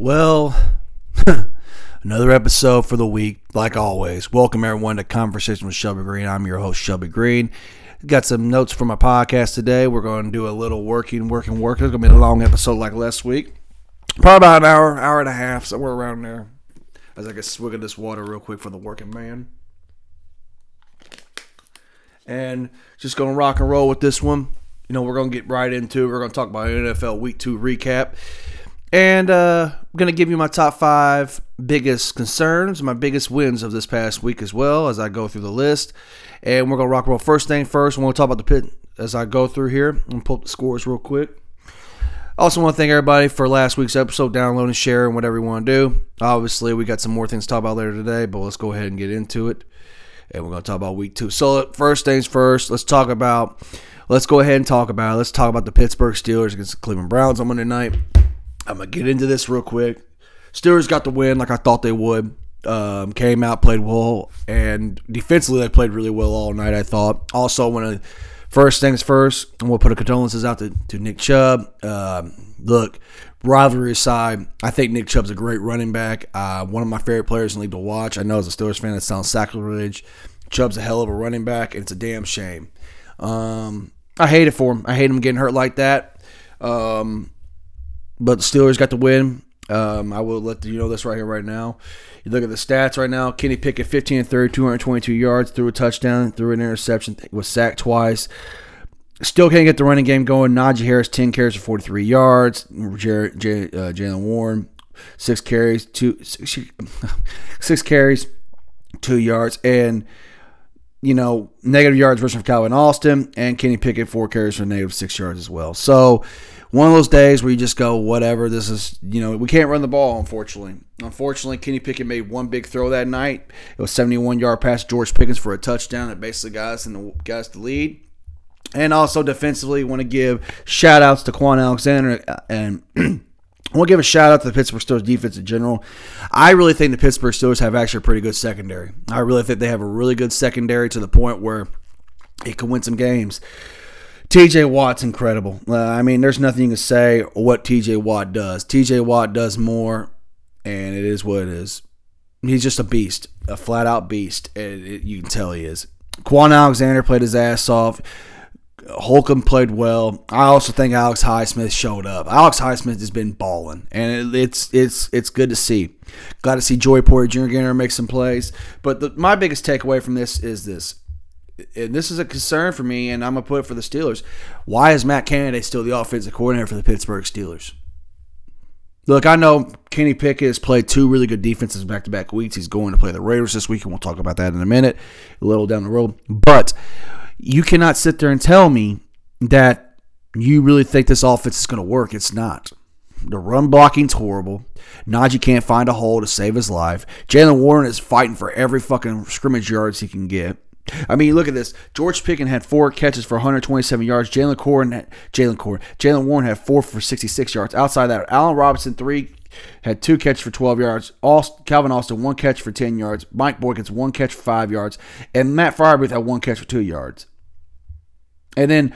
Well, another episode for the week, like always. Welcome everyone to Conversation with Shelby Green. I'm your host, Shelby Green. Got some notes for my podcast today. We're going to do a little working. It's going to be a long episode like last week. Probably about an hour, hour and a half, somewhere around there. As I get a swig of this water real quick for the working man. And just going to rock and roll with this one. You know, we're going to get right into it. We're going to talk about NFL Week 2 recap. And I'm going to give you my top five biggest concerns, my biggest wins of this past week as well as I go through the list. And we're going to rock and roll. First thing first, I want to talk about the pit as I go through here. I'm going to pull up the scores real quick. Also want to thank everybody for last week's episode, downloading, sharing, whatever you want to do. Obviously, we got some more things to talk about later today, but let's go ahead and get into it. And we're going to talk about Week 2. So first things first, let's go ahead and talk about it. Let's talk about the Pittsburgh Steelers against the Cleveland Browns on Monday night. I'm going to get into this real quick. Steelers got the win like I thought they would. Came out, played well, and defensively they played really well all night, I thought. Also, first things first, I'm going to put a condolences out to Nick Chubb. Look, rivalry aside, I think Nick Chubb's a great running back. One of my favorite players in the league to watch. I know as a Steelers fan that sounds sacrilege. Chubb's a hell of a running back, and it's a damn shame. I hate it for him. I hate him getting hurt like that. But the Steelers got the win. I will let you know this right here right now. You look at the stats right now. Kenny Pickett, 15-3, 222 yards, threw a touchdown, threw an interception, was sacked twice. Still can't get the running game going. Najee Harris, 10 carries for 43 yards. Jalen Warren, 6 carries, 2 yards. And, you know, negative yards rushing for Calvin Austin. And Kenny Pickett, 4 carries for negative 6 yards as well. So, one of those days where you just go, whatever, this is, you know, we can't run the ball, unfortunately. Unfortunately, Kenny Pickett made one big throw that night. It was a 71-yard pass to George Pickens for a touchdown that basically got us the lead. And also defensively, want to give shout-outs to Quan Alexander. And I want to give a shout-out to the Pittsburgh Steelers defense in general. I really think the Pittsburgh Steelers have actually a pretty good secondary. I really think they have a really good secondary to the point where it can win some games. T.J. Watt's incredible. I mean, there's nothing you can say what T.J. Watt does. T.J. Watt does more, and it is what it is. He's just a beast, a flat-out beast, and you can tell he is. Quan Alexander played his ass off. Holcomb played well. I also think Alex Highsmith showed up. Alex Highsmith has been balling, and it's good to see. Glad to see Joey Porter Jr. Gainer make some plays. But my biggest takeaway from this is this. And this is a concern for me, and I'm going to put it for the Steelers. Why is Matt Canada still the offensive coordinator for the Pittsburgh Steelers? Look, I know Kenny Pickett has played 2 really good defenses back-to-back weeks. He's going to play the Raiders this week, and we'll talk about that in a minute, a little down the road. But you cannot sit there and tell me that you really think this offense is going to work. It's not. The run blocking's horrible. Najee can't find a hole to save his life. Jalen Warren is fighting for every fucking scrimmage yards he can get. I mean, look at this. George Pickens had 4 catches for 127 yards. Jalen Warren had 4 for 66 yards. Outside of that, Allen Robinson, 3, had 2 catches for 12 yards. Calvin Austin, 1 catch for 10 yards. Mike Boykins, 1 catch for 5 yards. And Matt Firebrith had 1 catch for 2 yards. And then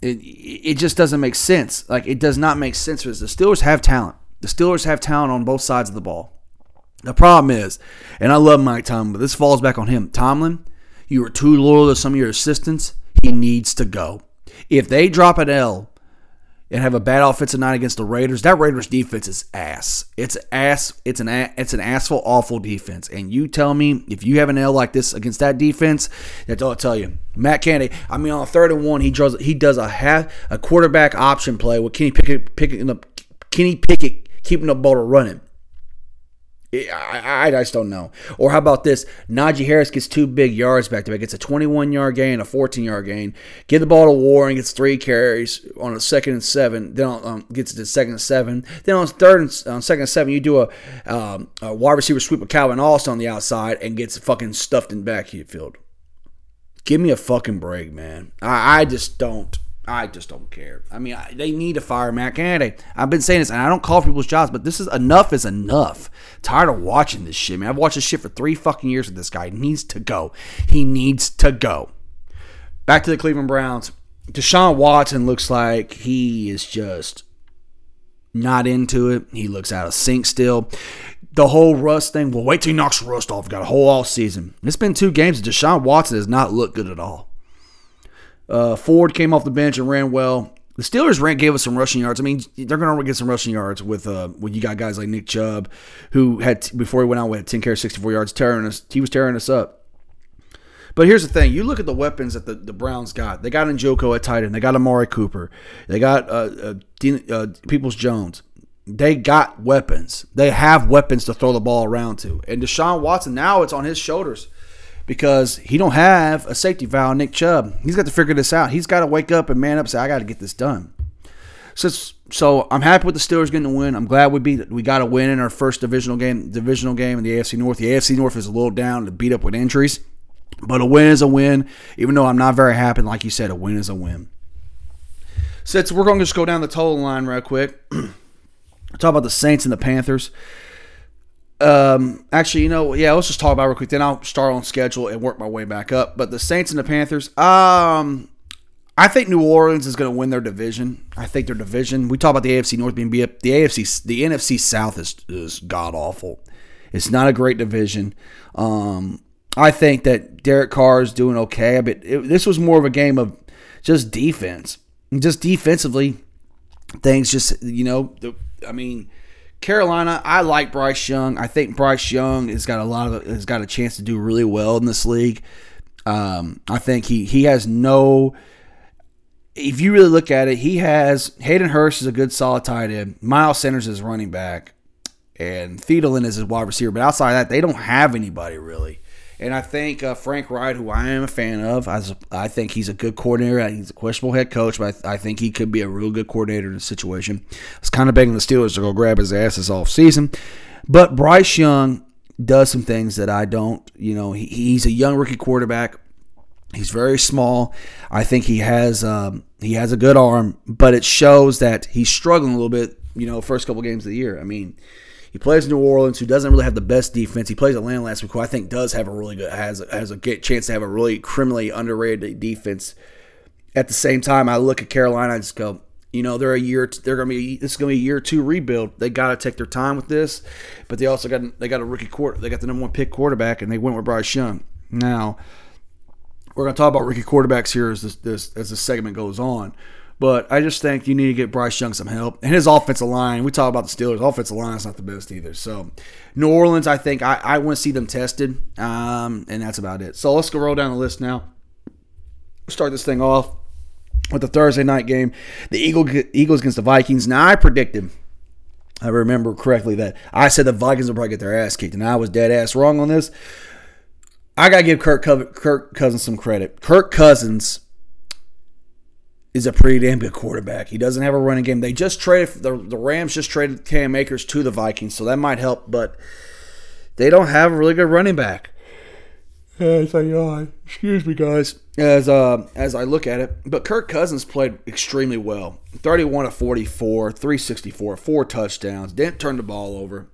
it just doesn't make sense. Like, it does not make sense for this. The Steelers have talent. The Steelers have talent on both sides of the ball. The problem is, and I love Mike Tomlin, but this falls back on him. Tomlin, you were too loyal to some of your assistants. He needs to go. If they drop an L and have a bad offensive night against the Raiders, that Raiders defense is ass. It's an asshole, awful defense. And you tell me if you have an L like this against that defense, that's all I tell you. Matt Canada, I mean, on 3rd and 1, he does a quarterback option play with Kenny Pickett keeping the ball to running. I just don't know. Or how about this? Najee Harris gets 2 big yards back-to-back. Gets a 21-yard gain, a 14-yard gain. Give the ball to Warren, gets 3 carries on a 2nd and 7. Then gets it to 2nd and 7. Then on 2nd and 7, you do a wide receiver sweep with Calvin Austin on the outside and gets fucking stuffed in backfield. Give me a fucking break, man. I just don't care. I mean, they need to fire Matt Canada. I've been saying this, and I don't call for people's jobs, but this is enough is enough. Tired of watching this shit, man. I've watched this shit for 3 fucking years with this guy. He needs to go. He needs to go. Back to the Cleveland Browns. Deshaun Watson looks like he is just Not into it. He looks out of sync still. The whole rust thing, well, wait till he knocks rust off. We've got a whole offseason. It's been 2 games. Deshaun Watson has not looked good at all. Ford came off the bench and ran well. The Steelers gave us some rushing yards. I mean, they're going to get some rushing yards with when you got guys like Nick Chubb, who had, before he went out, we had 10 carries, 64 yards, tearing us up. But here's the thing. You look at the weapons that the Browns got. They got Njoku at tight end. They got Amari Cooper. They got Peoples-Jones. They got weapons. They have weapons to throw the ball around to. And Deshaun Watson, now it's on his shoulders because he don't have a safety valve, Nick Chubb. He's got to figure this out. He's got to wake up and man up and say, I got to get this done. So I'm happy with the Steelers getting the win. I'm glad we got a win in our first divisional game in the AFC North. The AFC North is a little down and beat up with injuries. But a win is a win, even though I'm not very happy. Like you said, a win is a win. Since we're going to just go down the total line real quick, talk about the Saints and the Panthers. Let's just talk about it real quick. Then I'll start on schedule and work my way back up. But the Saints and the Panthers, I think New Orleans is going to win their division. I think their division. We talk about the AFC North being beat up. The NFC South is god awful. It's not a great division. I think that Derek Carr is doing okay. But this was more of a game of just defense. Just defensively, things just, Carolina, I like Bryce Young. I think Bryce Young has got a chance to do really well in this league. I think he has no – if you really look at it, he has – Hayden Hurst is a good solid tight end. Miles Sanders is running back. And Thielen is his wide receiver. But outside of that, they don't have anybody really. And I think Frank Wright, who I am a fan of, I think he's a good coordinator. He's a questionable head coach, but I think he could be a real good coordinator in this situation. I was kind of begging the Steelers to go grab his ass this offseason. But Bryce Young does some things that I don't, he's a young rookie quarterback. He's very small. I think he has a good arm, but it shows that he's struggling a little bit, first couple games of the year. I mean, he plays New Orleans, who doesn't really have the best defense. He plays Atlanta last week, who I think does have a really good has a good chance to have a really criminally underrated defense. At the same time, I look at Carolina, I just go, this is gonna be a year 2 rebuild. They gotta take their time with this, but they also got a rookie quarterback. They got the number 1 pick quarterback, and they went with Bryce Young. Now, we're gonna talk about rookie quarterbacks here as this segment goes on. But I just think you need to get Bryce Young some help. And his offensive line, we talk about the Steelers. Offensive line is not the best either. So, New Orleans, I think I want to see them tested. And that's about it. So, let's go roll down the list now. Start this thing off with the Thursday night game. The Eagles against the Vikings. Now, I predicted, I remember correctly, that I said the Vikings would probably get their ass kicked. And I was dead ass wrong on this. I got to give Kirk Cousins some credit. Kirk Cousins is a pretty damn good quarterback. He doesn't have a running game. They just traded the Rams just traded Cam Akers to the Vikings, so that might help, but they don't have a really good running back. Excuse me, guys. As I look at it, but Kirk Cousins played extremely well. 31 of 44, 364, 4 touchdowns. Didn't turn the ball over.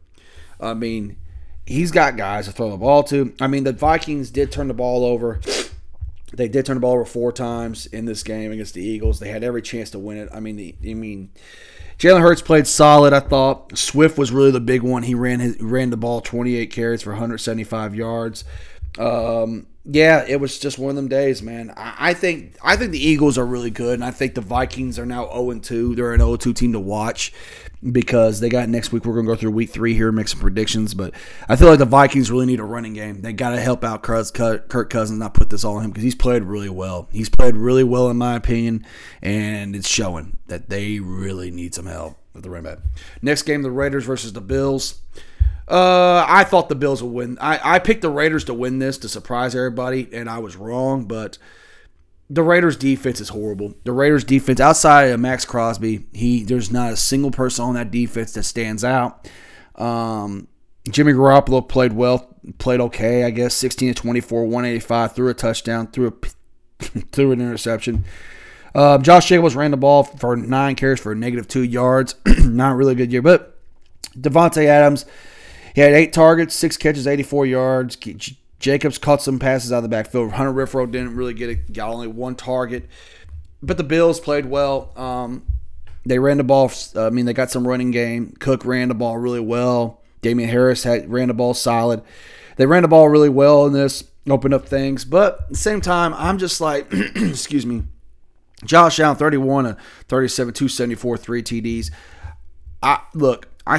I mean, he's got guys to throw the ball to. I mean, the Vikings did turn the ball over. They did turn the ball over 4 times in this game against the Eagles. They had every chance to win it. Jalen Hurts played solid, I thought. Swift was really the big one. He ran the ball 28 carries for 175 yards. It was just one of them days, man. I think the Eagles are really good, and I think the Vikings are now 0-2. They're an 0-2 team to watch because they got next week. We're going to go through week 3 here and make some predictions. But I feel like the Vikings really need a running game. They got to help out Kirk Cousins, not put this all on him because he's played really well. He's played really well, in my opinion, and it's showing that they really need some help with the running back. Next game, the Raiders versus the Bills. I thought the Bills would win. I picked the Raiders to win this to surprise everybody, and I was wrong, but the Raiders' defense is horrible. The Raiders' defense, outside of Max Crosby, there's not a single person on that defense that stands out. Jimmy Garoppolo played okay, I guess, 16-24, 185, threw a touchdown, threw an interception. Josh Jacobs ran the ball for 9 carries for -2 yards. Not really a good year, but Devontae Adams, he had 8 targets, 6 catches, 84 yards. Jacobs caught some passes out of the backfield. Hunter Renfrow didn't really got only 1 target. But the Bills played well. They ran the ball. I mean, they got some running game. Cook ran the ball really well. Damian Harris ran the ball solid. They ran the ball really well in this, opened up things. But at the same time, I'm just like, excuse me, Josh Allen, 31-37, 274, 3 TDs. I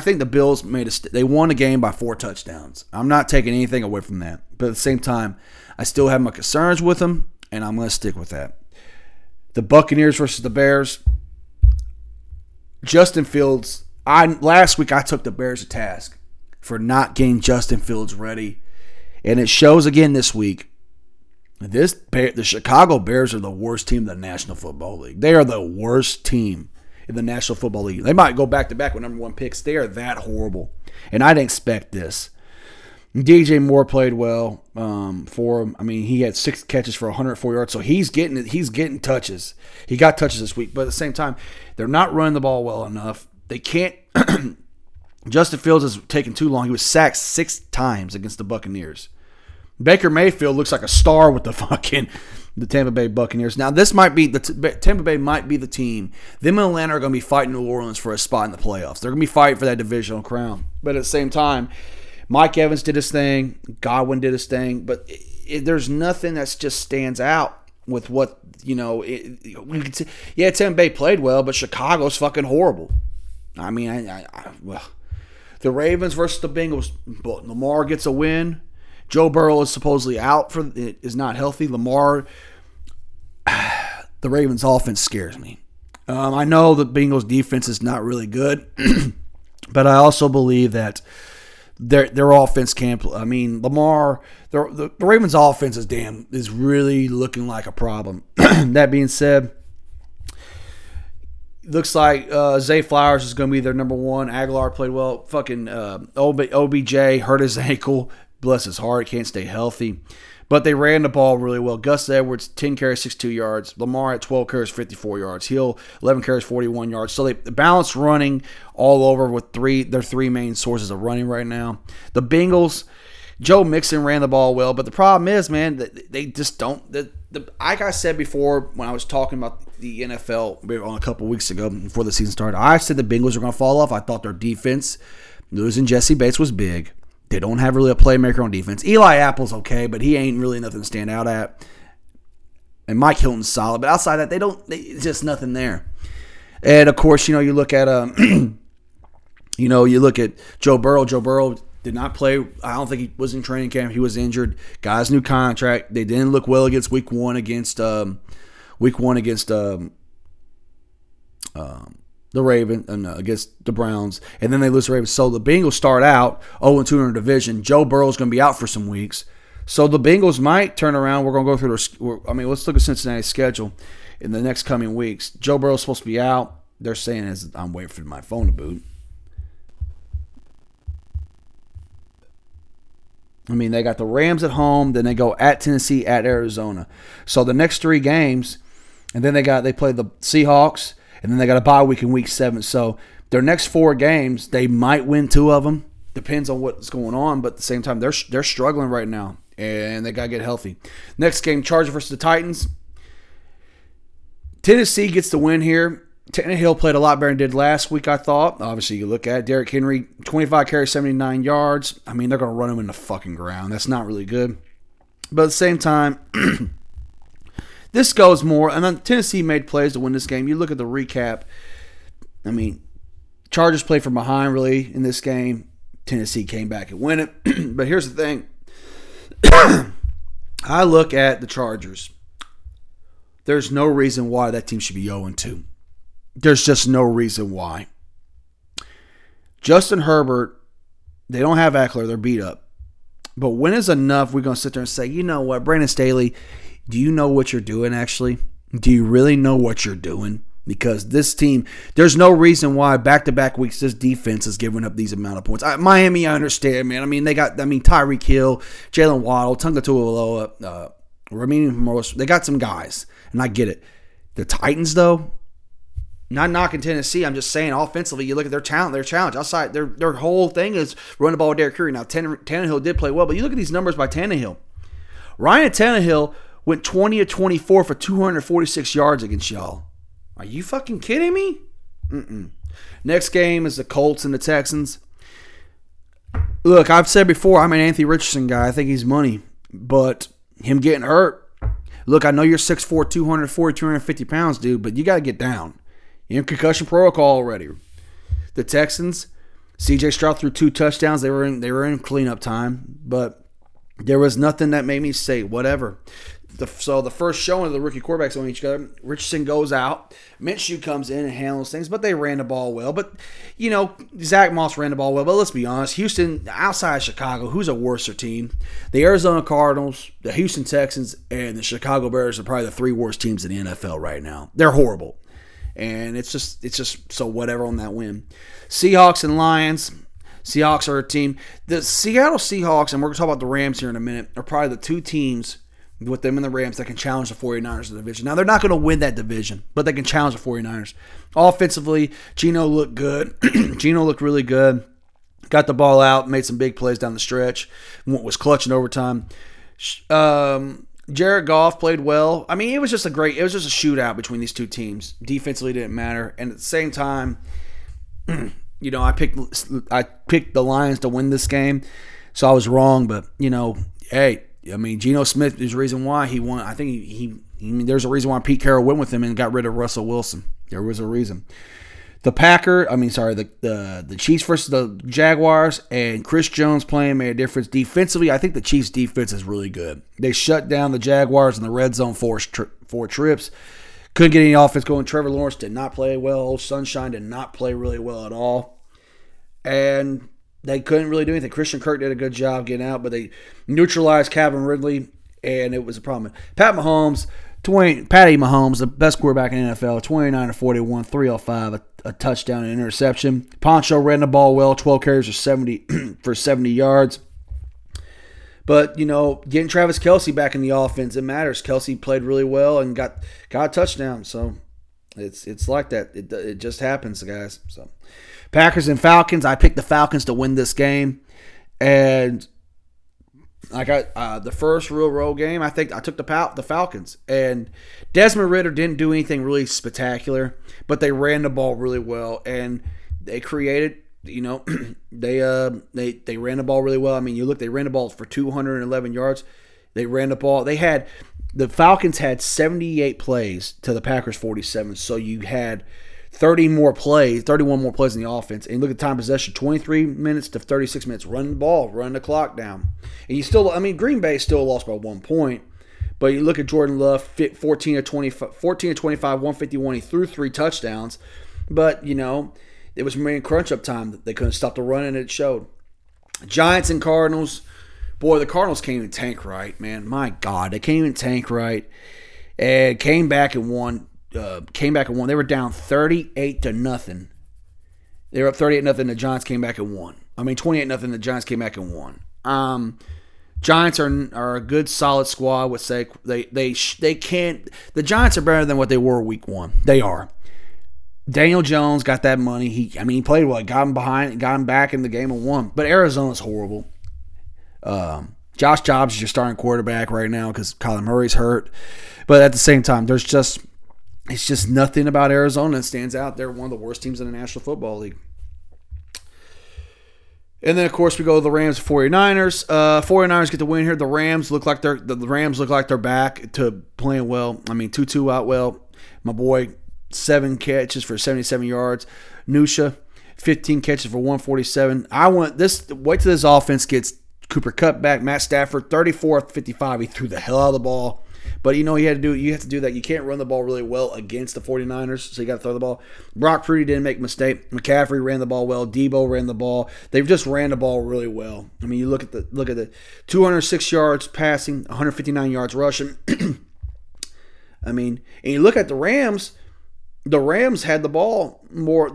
think the Bills they won the game by 4 touchdowns. I'm not taking anything away from that. But at the same time, I still have my concerns with them, and I'm going to stick with that. The Buccaneers versus the Bears. Justin Fields, last week I took the Bears to task for not getting Justin Fields ready. And it shows again this week. The Chicago Bears are the worst team in the National Football League. They are the worst team in the National Football League. They might go back-to-back with number 1 picks. They are that horrible. And I didn't expect this. DJ Moore played well for him. I mean, he had 6 catches for 104 yards, so he's getting touches. He got touches this week, but at the same time, they're not running the ball well enough. They can't – Justin Fields is taking too long. He was sacked 6 times against the Buccaneers. Baker Mayfield looks like a star with the Tampa Bay Buccaneers. Now, this might be Tampa Bay might be the team. Them and Atlanta are going to be fighting New Orleans for a spot in the playoffs. They're going to be fighting for that divisional crown. But at the same time, Mike Evans did his thing. Godwin did his thing. But there's nothing that just stands out with what, you know. Tampa Bay played well, but Chicago's fucking horrible. I mean, the Ravens versus the Bengals. Lamar gets a win. Joe Burrow is supposedly out is not healthy. Lamar, the Ravens offense scares me. I know the Bengals defense is not really good, but I also believe that their offense can't. I mean, Lamar, the Ravens offense is really looking like a problem. That being said, looks like Zay Flowers is going to be their number 1. Aguilar played well. Fucking OBJ hurt his ankle. Bless his heart, can't stay healthy. But they ran the ball really well. Gus Edwards, 10 carries, 62 yards. Lamar at 12 carries, 54 yards. Hill, 11 carries, 41 yards. So they balance running all over with their three main sources of running right now. The Bengals, Joe Mixon ran the ball well. But the problem is, man, they just don't. Like I said before when I was talking about the NFL a couple weeks ago before the season started, I said the Bengals were going to fall off. I thought their defense, losing Jesse Bates, was big. They don't have really a playmaker on defense. Eli Apple's okay, but he ain't really nothing to stand out at. And Mike Hilton's solid, but outside that, it's just nothing there. And, of course, you know, you look at Joe Burrow. Joe Burrow did not play. I don't think he was in training camp. He was injured. Guy's new contract. They didn't look well against week one against the Ravens against the Browns, and then they lose the Ravens. So the Bengals start out 0-2 in their division. Joe Burrow's going to be out for some weeks. So the Bengals might turn around. We're going to go through let's look at Cincinnati's schedule in the next coming weeks. Joe Burrow's supposed to be out. They're saying as I'm waiting for my phone to boot. I mean, they got the Rams at home. Then they go at Tennessee, at Arizona. So the next 3 games, and then they play the Seahawks, and then they got a bye week in week 7. So their next 4 games, they might win 2 of them. Depends on what's going on. But at the same time, they're struggling right now, and they got to get healthy. Next game, Chargers versus the Titans. Tennessee gets the win here. Tannehill played a lot better than did last week, I thought. Obviously, you look at Derrick Henry, 25 carries, 79 yards. I mean, they're going to run him in the fucking ground. That's not really good. But at the same time, this goes more, and then Tennessee made plays to win this game. You look at the recap. I mean, Chargers played from behind, really, in this game. Tennessee came back and win it. But here's the thing. I look at the Chargers. There's no reason why that team should be 0-2. There's just no reason why. Justin Herbert, they don't have Eckler. They're beat up. But when is enough? We're going to sit there and say, you know what, Brandon Staley – do you know what you're doing, actually? Do you really know what you're doing? Because this team, there's no reason why back-to-back weeks this defense is giving up these amount of points. Miami, I understand, man. I mean, they got Tyreek Hill, Jalen Waddle, Tunga Tuioloa, Raheem Morris. They got some guys, and I get it. The Titans, though, not knocking Tennessee. I'm just saying offensively, you look at their talent, their challenge. Outside, their whole thing is run the ball with Derrick Henry. Now, Tannehill did play well, but you look at these numbers by Tannehill. Ryan Tannehill went 20 of 24 for 246 yards against y'all. Are you fucking kidding me? Mm-mm. Next game is the Colts and the Texans. Look, I've said before, I'm an Anthony Richardson guy. I think he's money. But him getting hurt, look, I know you're 6'4", 240, 250 pounds, dude, but you got to get down. You're in concussion protocol already. The Texans, C.J. Stroud threw 2 touchdowns. They were in cleanup time, but there was nothing that made me say whatever. So the first showing of the rookie quarterbacks on each other, Richardson goes out, Minshew comes in and handles things, but they ran the ball well. But, you know, Zach Moss ran the ball well. But let's be honest, Houston, outside of Chicago, who's a worser team? The Arizona Cardinals, the Houston Texans, and the Chicago Bears are probably the 3 worst teams in the NFL right now. They're horrible. And it's just so whatever on that win. Seahawks and Lions. Seahawks are a team. The Seattle Seahawks, and we're going to talk about the Rams here in a minute, are probably the 2 teams with them and the Rams that can challenge the 49ers in the division. Now, they're not going to win that division, but they can challenge the 49ers. Offensively, Geno looked good. Geno looked really good. Got the ball out, made some big plays down the stretch, was clutch in overtime. Jared Goff played well. I mean, it was just a shootout between these 2 teams. Defensively didn't matter. And at the same time, you know, I picked the Lions to win this game. So I was wrong, but you know, hey, I mean, Geno Smith is the reason why he won. I think there's a reason why Pete Carroll went with him and got rid of Russell Wilson. There was a reason. The Chiefs versus the Jaguars and Chris Jones playing made a difference. Defensively, I think the Chiefs' defense is really good. They shut down the Jaguars in the red zone 4 trips. Couldn't get any offense going. Trevor Lawrence did not play well. Old Sunshine did not play really well at all. And they couldn't really do anything. Christian Kirk did a good job getting out, but they neutralized Calvin Ridley, and it was a problem. Patty Mahomes, the best quarterback in the NFL, 29 of 41, 305, a touchdown and interception. Poncho ran the ball well, 12 carries for 70 yards. But, you know, getting Travis Kelce back in the offense, it matters. Kelce played really well and got a touchdown, so it's like that. It just happens, guys. So Packers and Falcons. I picked the Falcons to win this game, and I got the first real road game. I think I took the Falcons, and Desmond Ridder didn't do anything really spectacular, but they ran the ball really well, and they created. You know, they ran the ball really well. I mean, you look, they ran the ball for 211 yards. They ran the ball. The Falcons had 78 plays to the Packers 47. So you had 31 more plays in the offense. And you look at time possession, 23 minutes to 36 minutes. Run the ball, run the clock down. And Green Bay still lost by 1 point. But you look at Jordan Love, 14 of 25, 151. He threw 3 touchdowns. But, you know, it was main crunch-up time that they couldn't stop the run, and it showed. Giants and Cardinals. Boy, the Cardinals can't even tank right, man. My God, they can't even tank right. And came back and won. They were down 38-0. They were up 38-0. The Giants came back and won. I mean, 28-0. The Giants came back and won. Giants are a good, solid squad. Would say they can't. The Giants are better than what they were week 1. They are. Daniel Jones got that money. He played well. Got him behind. Got him back in the game and won. But Arizona's horrible. Josh Jacobs is your starting quarterback right now because Kyler Murray's hurt. But at the same time, it's just nothing about Arizona that stands out. They're one of the worst teams in the National Football League. And then, of course, we go to the Rams and 49ers. 49ers get the win here. The Rams look like they're back to playing well. I mean, Tutu out well. My boy, 7 catches for 77 yards. Nusha, 15 catches for 147. Wait till this offense gets Cooper Kupp back. Matt Stafford, 34-55. He threw the hell out of the ball. But, you know, you have to do that. You can't run the ball really well against the 49ers, so you got to throw the ball. Brock Purdy didn't make a mistake. McCaffrey ran the ball well. Debo ran the ball. They've just ran the ball really well. I mean, you look at the 206 yards passing, 159 yards rushing. I mean, and you look at the Rams. The Rams had the ball more.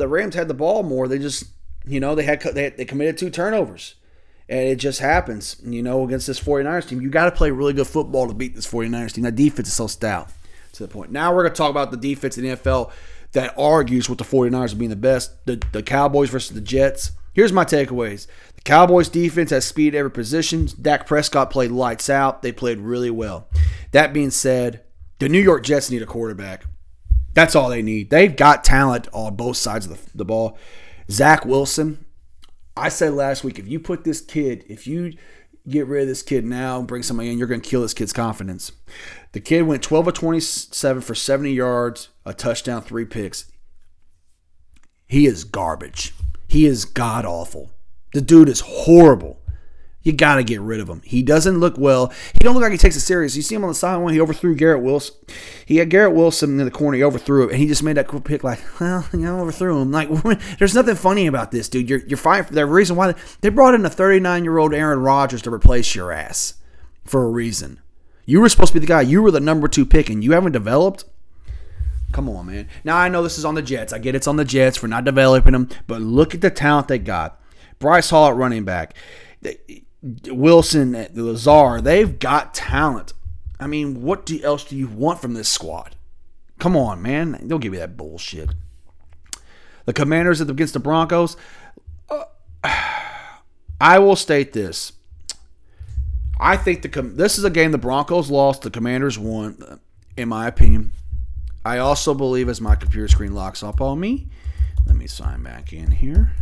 They just, you know, they committed 2 turnovers. And it just happens, you know, against this 49ers team. You got to play really good football to beat this 49ers team. That defense is so stout to the point. Now we're going to talk about the defense in the NFL that argues with the 49ers being the best. The Cowboys versus the Jets. Here's my takeaways. The Cowboys defense has speed at every position. Dak Prescott played lights out. They played really well. That being said, the New York Jets need a quarterback. That's all they need. They've got talent on both sides of the ball. Zach Wilson, I said last week, if you get rid of this kid now and bring somebody in, you're going to kill this kid's confidence. The kid went 12 of 27 for 70 yards, a touchdown, 3 picks. He is garbage. He is god-awful. The dude is horrible. You got to get rid of him. He doesn't look well. He don't look like he takes it serious. You see him on the sideline. He overthrew Garrett Wilson. He had Garrett Wilson in the corner. He overthrew him, and he just made that quick pick like, well, you know, overthrew him. Like, there's nothing funny about this, dude. You're fine for the reason why they brought in a 39-year-old Aaron Rodgers to replace your ass for a reason. You were supposed to be the guy. You were the number 2 pick, and you haven't developed? Come on, man. Now, I know this is on the Jets. I get it's on the Jets for not developing them, but look at the talent they got. Bryce Hall at running back. Wilson, Lazard, they've got talent. I mean, what else do you want from this squad? Come on, man. Don't give me that bullshit. The Commanders against the Broncos. I will state this. I think this is a game the Broncos lost, the Commanders won, in my opinion. I also believe, as my computer screen locks up on me, let me sign back in here.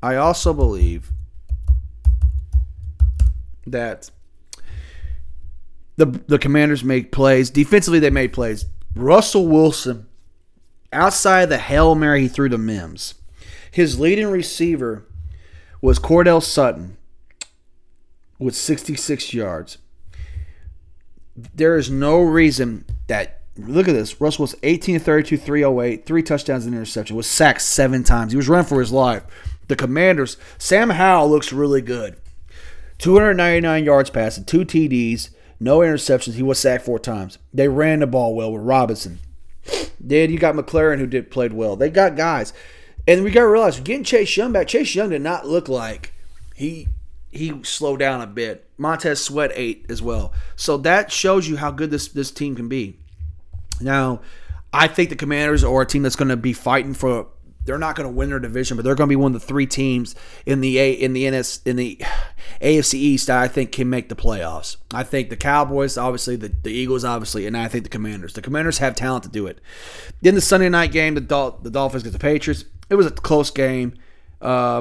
I also believe that the Commanders make plays. Defensively, they made plays. Russell Wilson, outside of the Hail Mary he threw to Mims, his leading receiver was Cordell Sutton with 66 yards. There is no reason that – look at this. Russell was 18-32, 308, 3 touchdowns and interception. Was sacked 7 times. He was running for his life. The Commanders, Sam Howell looks really good. 299 yards passing, 2 TDs, no interceptions. He was sacked 4 times. They ran the ball well with Robinson. Then you got McLaren, who played well. They got guys. And we got to realize, getting Chase Young back, Chase Young did not look like he slowed down a bit. Montez Sweat ate as well. So that shows you how good this team can be. Now, I think the Commanders are a team that's going to be fighting for – they're not going to win their division, but they're going to be one of the 3 teams in the AFC East that I think can make the playoffs. I think the Cowboys, obviously, the Eagles, obviously, and I think the Commanders. The Commanders have talent to do it. Then the Sunday night game, the Dolphins get the Patriots. It was a close game. I'm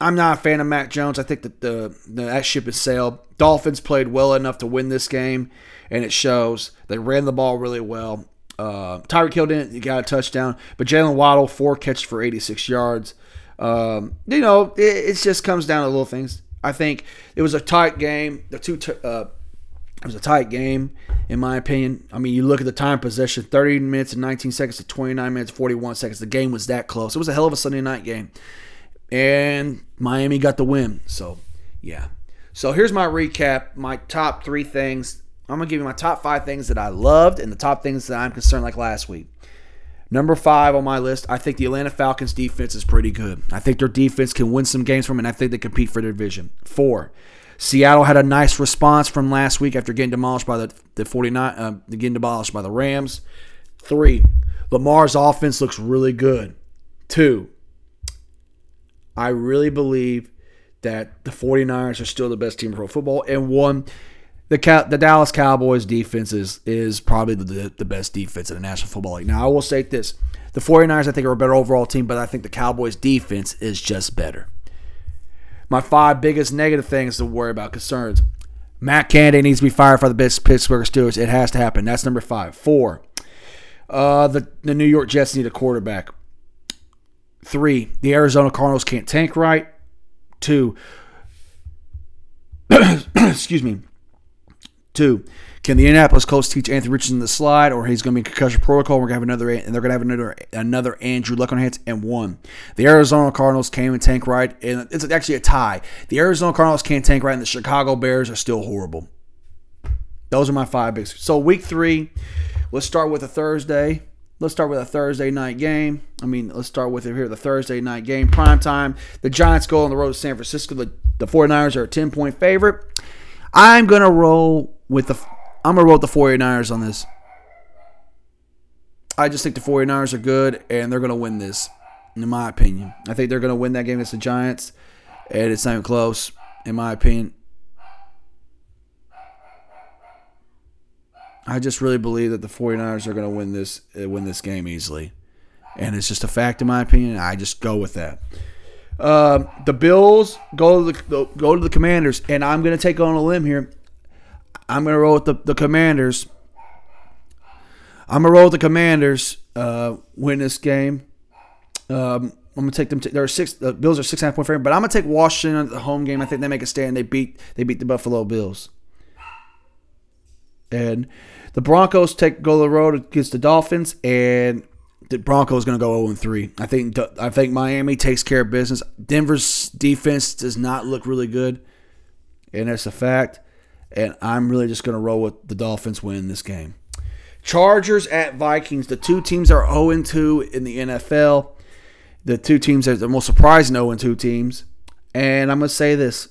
not a fan of Mac Jones. I think that that ship has sailed. Dolphins played well enough to win this game, and it shows. They ran the ball really well. Tyreek Hill didn't. He got a touchdown. But Jalen Waddle, 4 catches for 86 yards. You know, it just comes down to little things. I think it was a tight game. It was a tight game, in my opinion. I mean, you look at the time possession, 30 minutes and 19 seconds to 29 minutes, 41 seconds. The game was that close. It was a hell of a Sunday night game. And Miami got the win. So, yeah. So, here's my recap, my top 3 things. I'm going to give you my top 5 things that I loved and the top things that I'm concerned, like last week. Number 5 on my list, I think the Atlanta Falcons defense is pretty good. I think their defense can win some games from, and I think they compete for their division. 4, Seattle had a nice response from last week after getting demolished by the Rams. 3, Lamar's offense looks really good. 2, I really believe that the 49ers are still the best team in pro football. And 1, the Dallas Cowboys defense is probably the best defense in the National Football League. Now, I will state this. The 49ers, I think, are a better overall team, but I think the Cowboys defense is just better. My 5 biggest negative things to worry about, concerns. Matt Canada needs to be fired for the Pittsburgh Steelers. It has to happen. That's number 5. 4, the New York Jets need a quarterback. 3, the Arizona Cardinals can't tank right. 2, excuse me. 2, can the Indianapolis Colts teach Anthony Richardson the slide, or he's going to be in concussion protocol? We're going to have another Andrew Luck on hands. And 1, the Arizona Cardinals came and tank right, and it's actually a tie. The Arizona Cardinals can't tank right, and the Chicago Bears are still horrible. Those are my 5 bigs. So week 3, let's start with a Thursday. Let's start with a Thursday night game. Let's start with it here, the Thursday night game, prime time. The Giants go on the road to San Francisco. The 49ers are a 10-point favorite. I'm gonna roll with the 49ers on this. I just think the 49ers are good, and they're gonna win this, in my opinion. I think they're gonna win that game against the Giants, and it's not even close, in my opinion. I just really believe that the 49ers are going to win this game easily. And it's just a fact, in my opinion. I just go with that. The Bills go to the Commanders, and I'm going to take on a limb here. I'm going to roll with the Commanders. I'm going to roll with the Commanders win this game. I'm going to take them. The Bills are 6.5-point favorite, but I'm going to take Washington at the home game. I think they make a stand. They beat the Buffalo Bills. And the Broncos go to the road against the Dolphins, and the Broncos going to go 0-3. I think Miami takes care of business. Denver's defense does not look really good, and that's a fact. And I'm really just going to roll with the Dolphins winning this game. Chargers at Vikings. The two teams are 0-2 in the NFL. The two teams are the most surprising 0-2 teams. And I'm going to say this.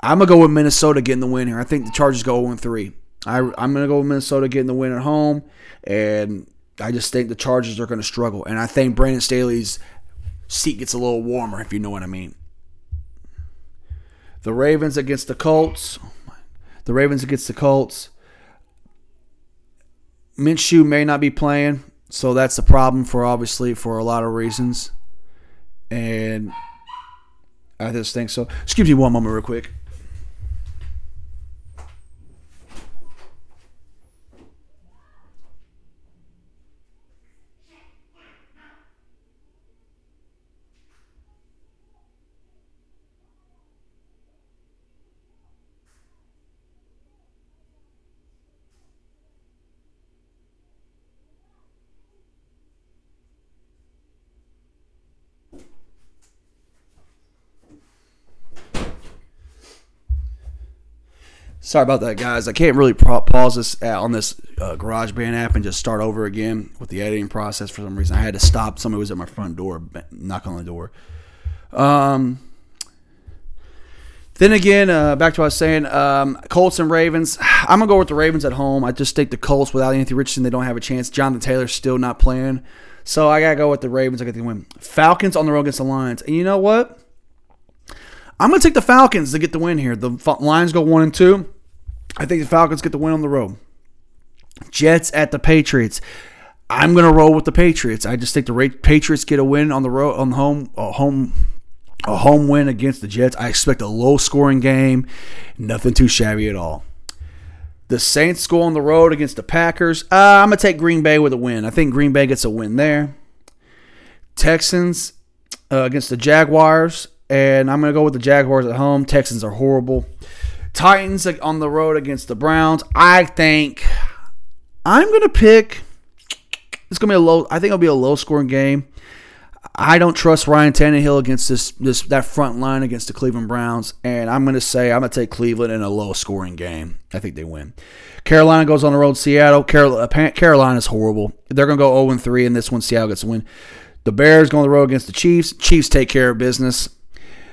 I'm going to go with Minnesota getting the win here. I think the Chargers go 0-3. I'm going to go with Minnesota getting the win at home. And I just think the Chargers are going to struggle. And I think Brandon Staley's seat gets a little warmer, if you know what I mean. The Ravens against the Colts. Minshew may not be playing, so that's the problem for a lot of reasons. And I just think so. Excuse me one moment real quick. Sorry about that, guys. I can't really pause this on this GarageBand app and just start over again with the editing process for some reason. I had to stop. Somebody was at my front door, knock on the door. Then again, back to what I was saying, Colts and Ravens. I'm going to go with the Ravens at home. I just think the Colts, without Anthony Richardson, they don't have a chance. Jonathan Taylor's still not playing. So I got to go with the Ravens. I got to win. Falcons on the road against the Lions. And you know what? I'm going to take the Falcons to get the win here. The Lions go 1-2. I think the Falcons get the win on the road. Jets at the Patriots. I'm going to roll with the Patriots. I just think the Patriots get a win on the road, on home, a home win against the Jets. I expect a low-scoring game, nothing too shabby at all. The Saints go on the road against the Packers. I'm going to take Green Bay with a win. I think Green Bay gets a win there. Texans against the Jaguars, and I'm going to go with the Jaguars at home. Texans are horrible. Titans on the road against the Browns. I think I'm going to pick. It's going to be a low. I think it'll be a low-scoring game. I don't trust Ryan Tannehill against that front line against the Cleveland Browns, and I'm going to take Cleveland in a low-scoring game. I think they win. Carolina goes on the road to Seattle. Carolina's horrible. They're going to go 0-3 in this one. Seattle gets a win. The Bears go on the road against the Chiefs. Chiefs take care of business.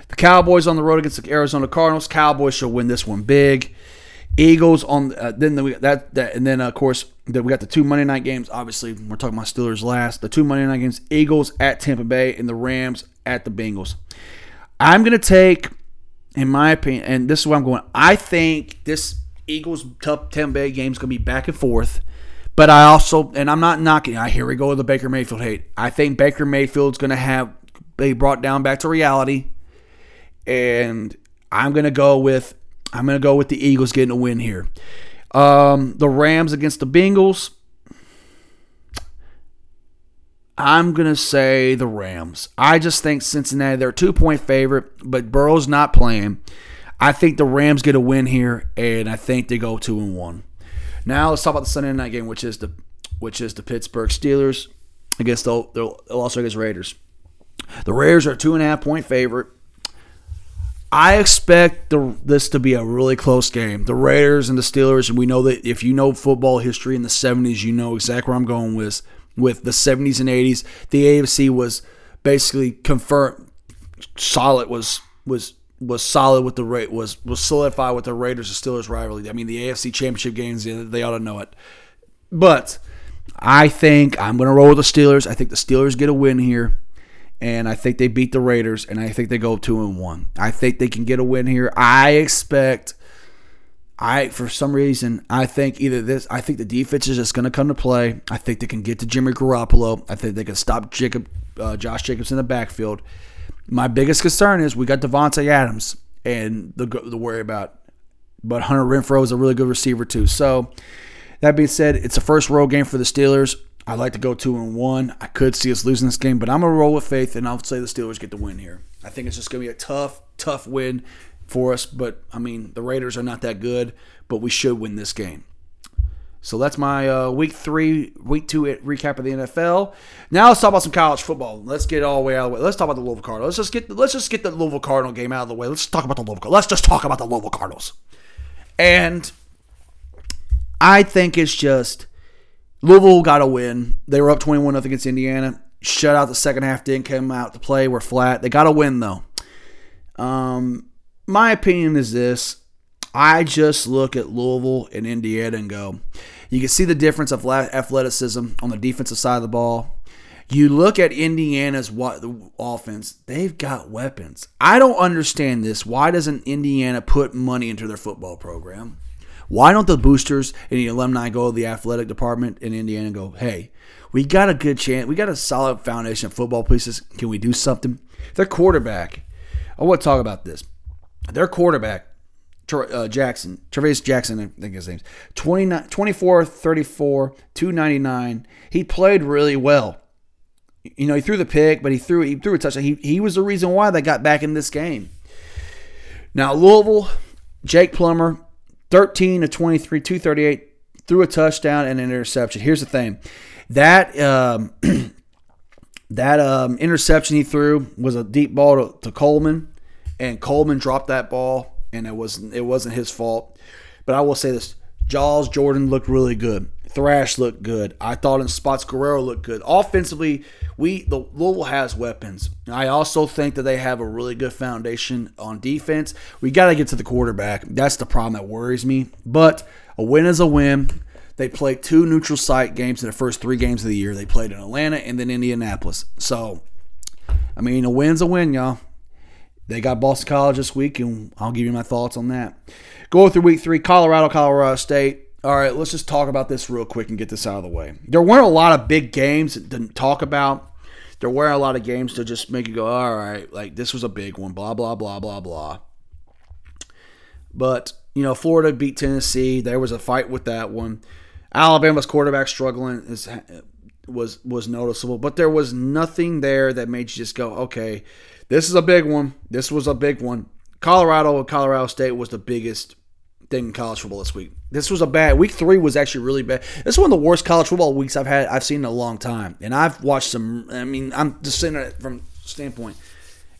The Cowboys on the road against the Arizona Cardinals. Cowboys should win this one big. Eagles on then we got the two Monday night games. Obviously, we're talking about Steelers last. The two Monday night games: Eagles at Tampa Bay and the Rams at the Bengals. I'm gonna take, in my opinion, and this is where I'm going. I think this Eagles Tampa Bay game is gonna be back and forth. But I also, and I'm not knocking. Here we go with the Baker Mayfield hate. I think Baker Mayfield's gonna have be brought down back to reality. And I'm gonna go with the Eagles getting a win here. The Rams against the Bengals. I'm gonna say the Rams. I just think Cincinnati, they're a 2-point favorite, but Burrow's not playing. I think the Rams get a win here, and I think they go 2-1. Now let's talk about the Sunday night game, which is the Pittsburgh Steelers against the Las Vegas Raiders. The Raiders are a 2.5-point favorite. I expect this to be a really close game. The Raiders and the Steelers, and we know that if you know football history in the 70s, you know exactly where I'm going with. With the 70s and 80s, the AFC was basically confirmed solid, was solid with the was solidified with the Raiders and Steelers rivalry. I mean, the AFC championship games, they ought to know it. But I think I'm going to roll with the Steelers. I think the Steelers get a win here. And I think they beat the Raiders, and I think they go 2-1. I think they can get a win here. I expect for some reason, I think the defense is just going to come to play. I think they can get to Jimmy Garoppolo. I think they can stop Josh Jacobs in the backfield. My biggest concern is we got Devontae Adams and the worry about. But Hunter Renfrow is a really good receiver too. So that being said, it's a first road game for the Steelers. I'd like to go 2-1. I could see us losing this game, but I'm going to roll with faith, and I'll say the Steelers get the win here. I think it's just going to be a tough, tough win for us. But, I mean, the Raiders are not that good, but we should win this game. So that's my Week 2 recap of the NFL. Now let's talk about some college football. Let's get all the way out of the way. Let's talk about the Louisville Cardinals. Let's just get the Louisville Cardinal game out of the way. Let's just talk about the Louisville Cardinals. And I think it's just Louisville got a win. They were up 21-0 against Indiana. Shut out the second half. Didn't come out to play. We're flat. They got a win though. My opinion is this. I just look at Louisville and Indiana and go, you can see the difference of athleticism on the defensive side of the ball. You look at Indiana's offense, they've got weapons. I don't understand this. Why doesn't Indiana put money into their football program? Why don't the boosters and the alumni go to the athletic department in Indiana and go, hey, we got a good chance. We got a solid foundation of football pieces. Can we do something? Their quarterback, I want to talk about this. Their quarterback, Trayvon Jackson, I think his name's 24, 34, 299. He played really well. You know, he threw the pick, but he threw a touchdown. He was the reason why they got back in this game. Now, Louisville, Jake Plummer, 13-23, 238, threw a touchdown and an interception. Here's the thing. That interception he threw was a deep ball to Coleman, and Coleman dropped that ball, and it wasn't his fault. But I will say this. Giles Jordan looked really good. Thrash looked good. I thought in spots Guerrero looked good. Offensively, Louisville has weapons. I also think that they have a really good foundation on defense. We got to get to the quarterback. That's the problem that worries me. But a win is a win. They played 2 neutral site games in the first 3 games of the year. They played in Atlanta and then Indianapolis. So, I mean, a win's a win, y'all. They got Boston College this week, and I'll give you my thoughts on that. Going through Week 3, Colorado State. All right, let's just talk about this real quick and get this out of the way. There weren't a lot of big games to talk about. There weren't a lot of games to just make you go, all right, like this was a big one, blah, blah, blah, blah, blah. But, you know, Florida beat Tennessee. There was a fight with that one. Alabama's quarterback struggling was noticeable, but there was nothing there that made you just go, okay, this is a big one. This was a big one. Colorado State was the biggest thing in college football this week. This was a bad week. 3 was actually really bad. This is one of the worst college football weeks I've seen in a long time, and I've watched some. I mean, I'm just saying it from standpoint.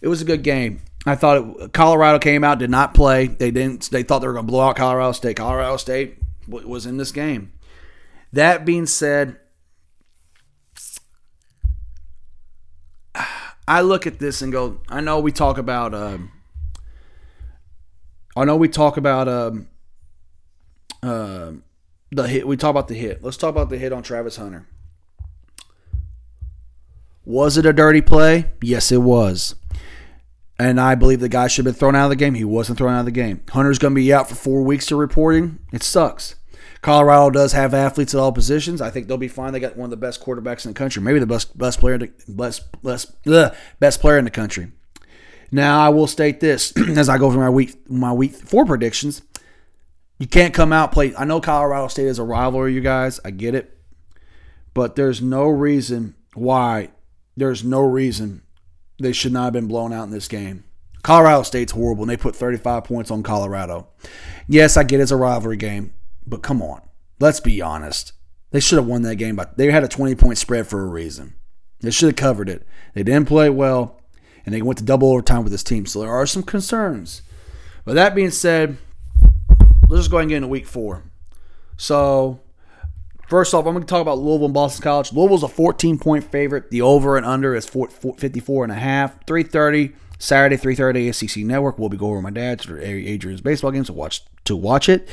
It was a good game. I thought Colorado came out, did not play. They didn't. They thought they were going to blow out Colorado State. Colorado State was in this game. That being said, I look at this and go, the hit. Let's talk about the hit on Travis Hunter. Was it a dirty play? Yes, it was. And I believe the guy should have been thrown out of the game. He wasn't thrown out of the game. Hunter's going to be out for 4 weeks to reporting. It sucks. Colorado does have athletes at all positions. I think they'll be fine. They got one of the best quarterbacks in the country, maybe the best player, best player in the country. Now I will state this as I go for my week 4 predictions. You can't come out play. I know Colorado State is a rivalry, you guys. I get it, but there's no reason they should not have been blown out in this game. Colorado State's horrible, and they put 35 points on Colorado. Yes, I get it's a rivalry game. But come on, let's be honest. They should have won that game, but they had a 20-point spread for a reason. They should have covered it. They didn't play well, and they went to double overtime with this team. So there are some concerns. But that being said, let's just go ahead and get into Week 4. So first off, I'm going to talk about Louisville and Boston College. Louisville's a 14-point favorite. The over and under is 54.5. 3:30 Saturday, 3:30 ACC Network. We'll be going over my dad's or Adrian's baseball game, so watch it.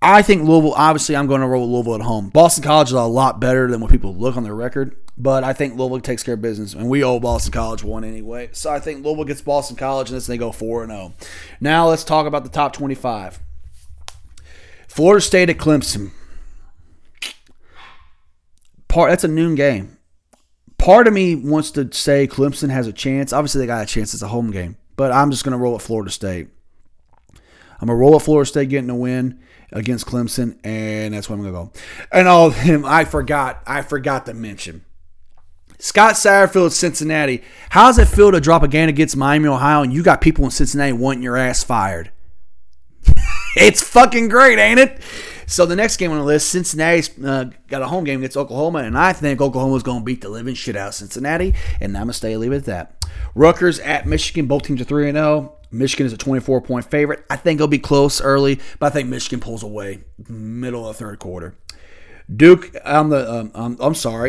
I think Louisville, obviously I'm going to roll with Louisville at home. Boston College is a lot better than what people look on their record, but I think Louisville takes care of business, and we owe Boston College one anyway. So I think Louisville gets Boston College in this, and they go 4-0. Now let's talk about the top 25. Florida State at Clemson. That's a noon game. Part of me wants to say Clemson has a chance. Obviously, they got a chance. It's a home game. But I'm just going to roll at Florida State. I'm going to roll at Florida State getting a win against Clemson, and that's where I'm going to go. And all of him, I forgot to mention. Scott Satterfield, Cincinnati. How does it feel to drop a game against Miami, Ohio, and you got people in Cincinnati wanting your ass fired? It's fucking great, ain't it? So the next game on the list, Cincinnati's got a home game against Oklahoma, and I think Oklahoma's going to beat the living shit out of Cincinnati, and I'm going to stay and leave it at that. Rutgers at Michigan. Both teams are 3-0. Michigan is a 24-point favorite. I think it'll be close early, but I think Michigan pulls away middle of the third quarter.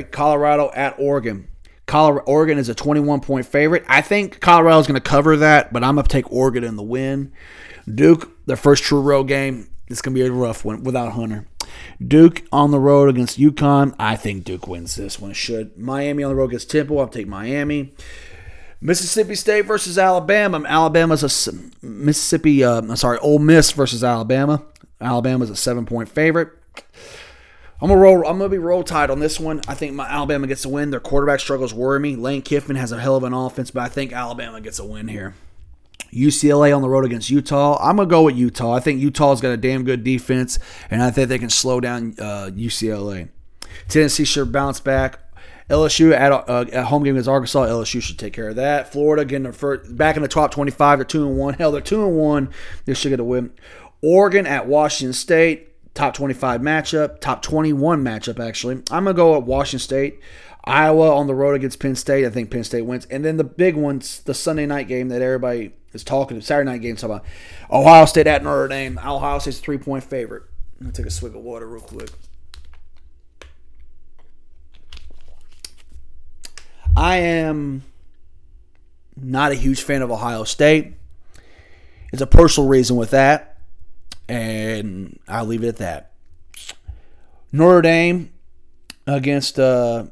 Colorado at Oregon. Oregon is a 21-point favorite. I think Colorado's going to cover that, but I'm going to take Oregon in the win. Duke, their first true road game. It's going to be a rough one without Hunter. Duke on the road against UConn. I think Duke wins this one. It should. Miami on the road against Temple. I'll take Miami. Mississippi State versus Alabama. Ole Miss versus Alabama. Alabama's a 7-point favorite. I'm gonna be roll tide on this one. I think Alabama gets a win. Their quarterback struggles worry me. Lane Kiffin has a hell of an offense, but I think Alabama gets a win here. UCLA on the road against Utah. I'm gonna go with Utah. I think Utah's got a damn good defense, and I think they can slow down UCLA. Tennessee should bounce back. LSU at home game against Arkansas. LSU should take care of that. Florida getting back in the top 25. They're 2-1. Hell, they're 2-1. They should get a win. Oregon at Washington State. Top 25 matchup. Top 21 matchup, actually. I'm going to go at Washington State. Iowa on the road against Penn State. I think Penn State wins. And then the big one's the Sunday night game that everybody is talking, Saturday night game talking about. Ohio State at Notre Dame. Ohio State's a 3-point favorite. I'm going to take a swig of water real quick. I am not a huge fan of Ohio State. It's a personal reason with that, and I'll leave it at that. Notre Dame at home.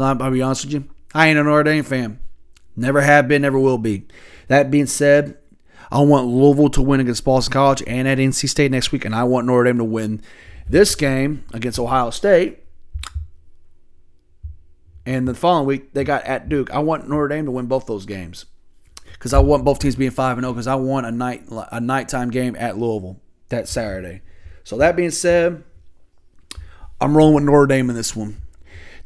I'll be honest with you. I ain't a Notre Dame fan. Never have been, never will be. That being said, I want Louisville to win against Boston College and at NC State next week, and I want Notre Dame to win this game against Ohio State. And the following week, they got at Duke. I want Notre Dame to win both those games because I want both teams being 5-0 because I want a nighttime game at Louisville that Saturday. So that being said, I'm rolling with Notre Dame in this one.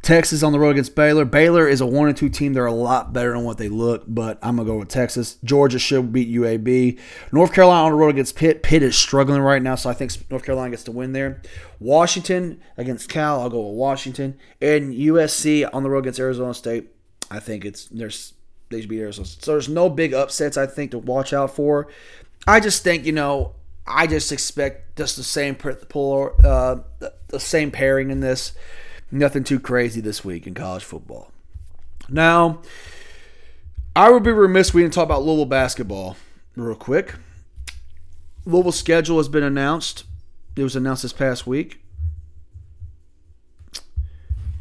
Texas on the road against Baylor. Baylor is a 1-2 team. They're a lot better than what they look, but I'm going to go with Texas. Georgia should beat UAB. North Carolina on the road against Pitt. Pitt is struggling right now, so I think North Carolina gets to win there. Washington against Cal. I'll go with Washington. And USC on the road against Arizona State. I think they should beat Arizona State. So there's no big upsets, I think, to watch out for. I just think, I just expect just the same pairing in this. Nothing too crazy this week in college football. Now, I would be remiss we didn't talk about Louisville basketball real quick. Louisville's schedule has been announced. It was announced this past week.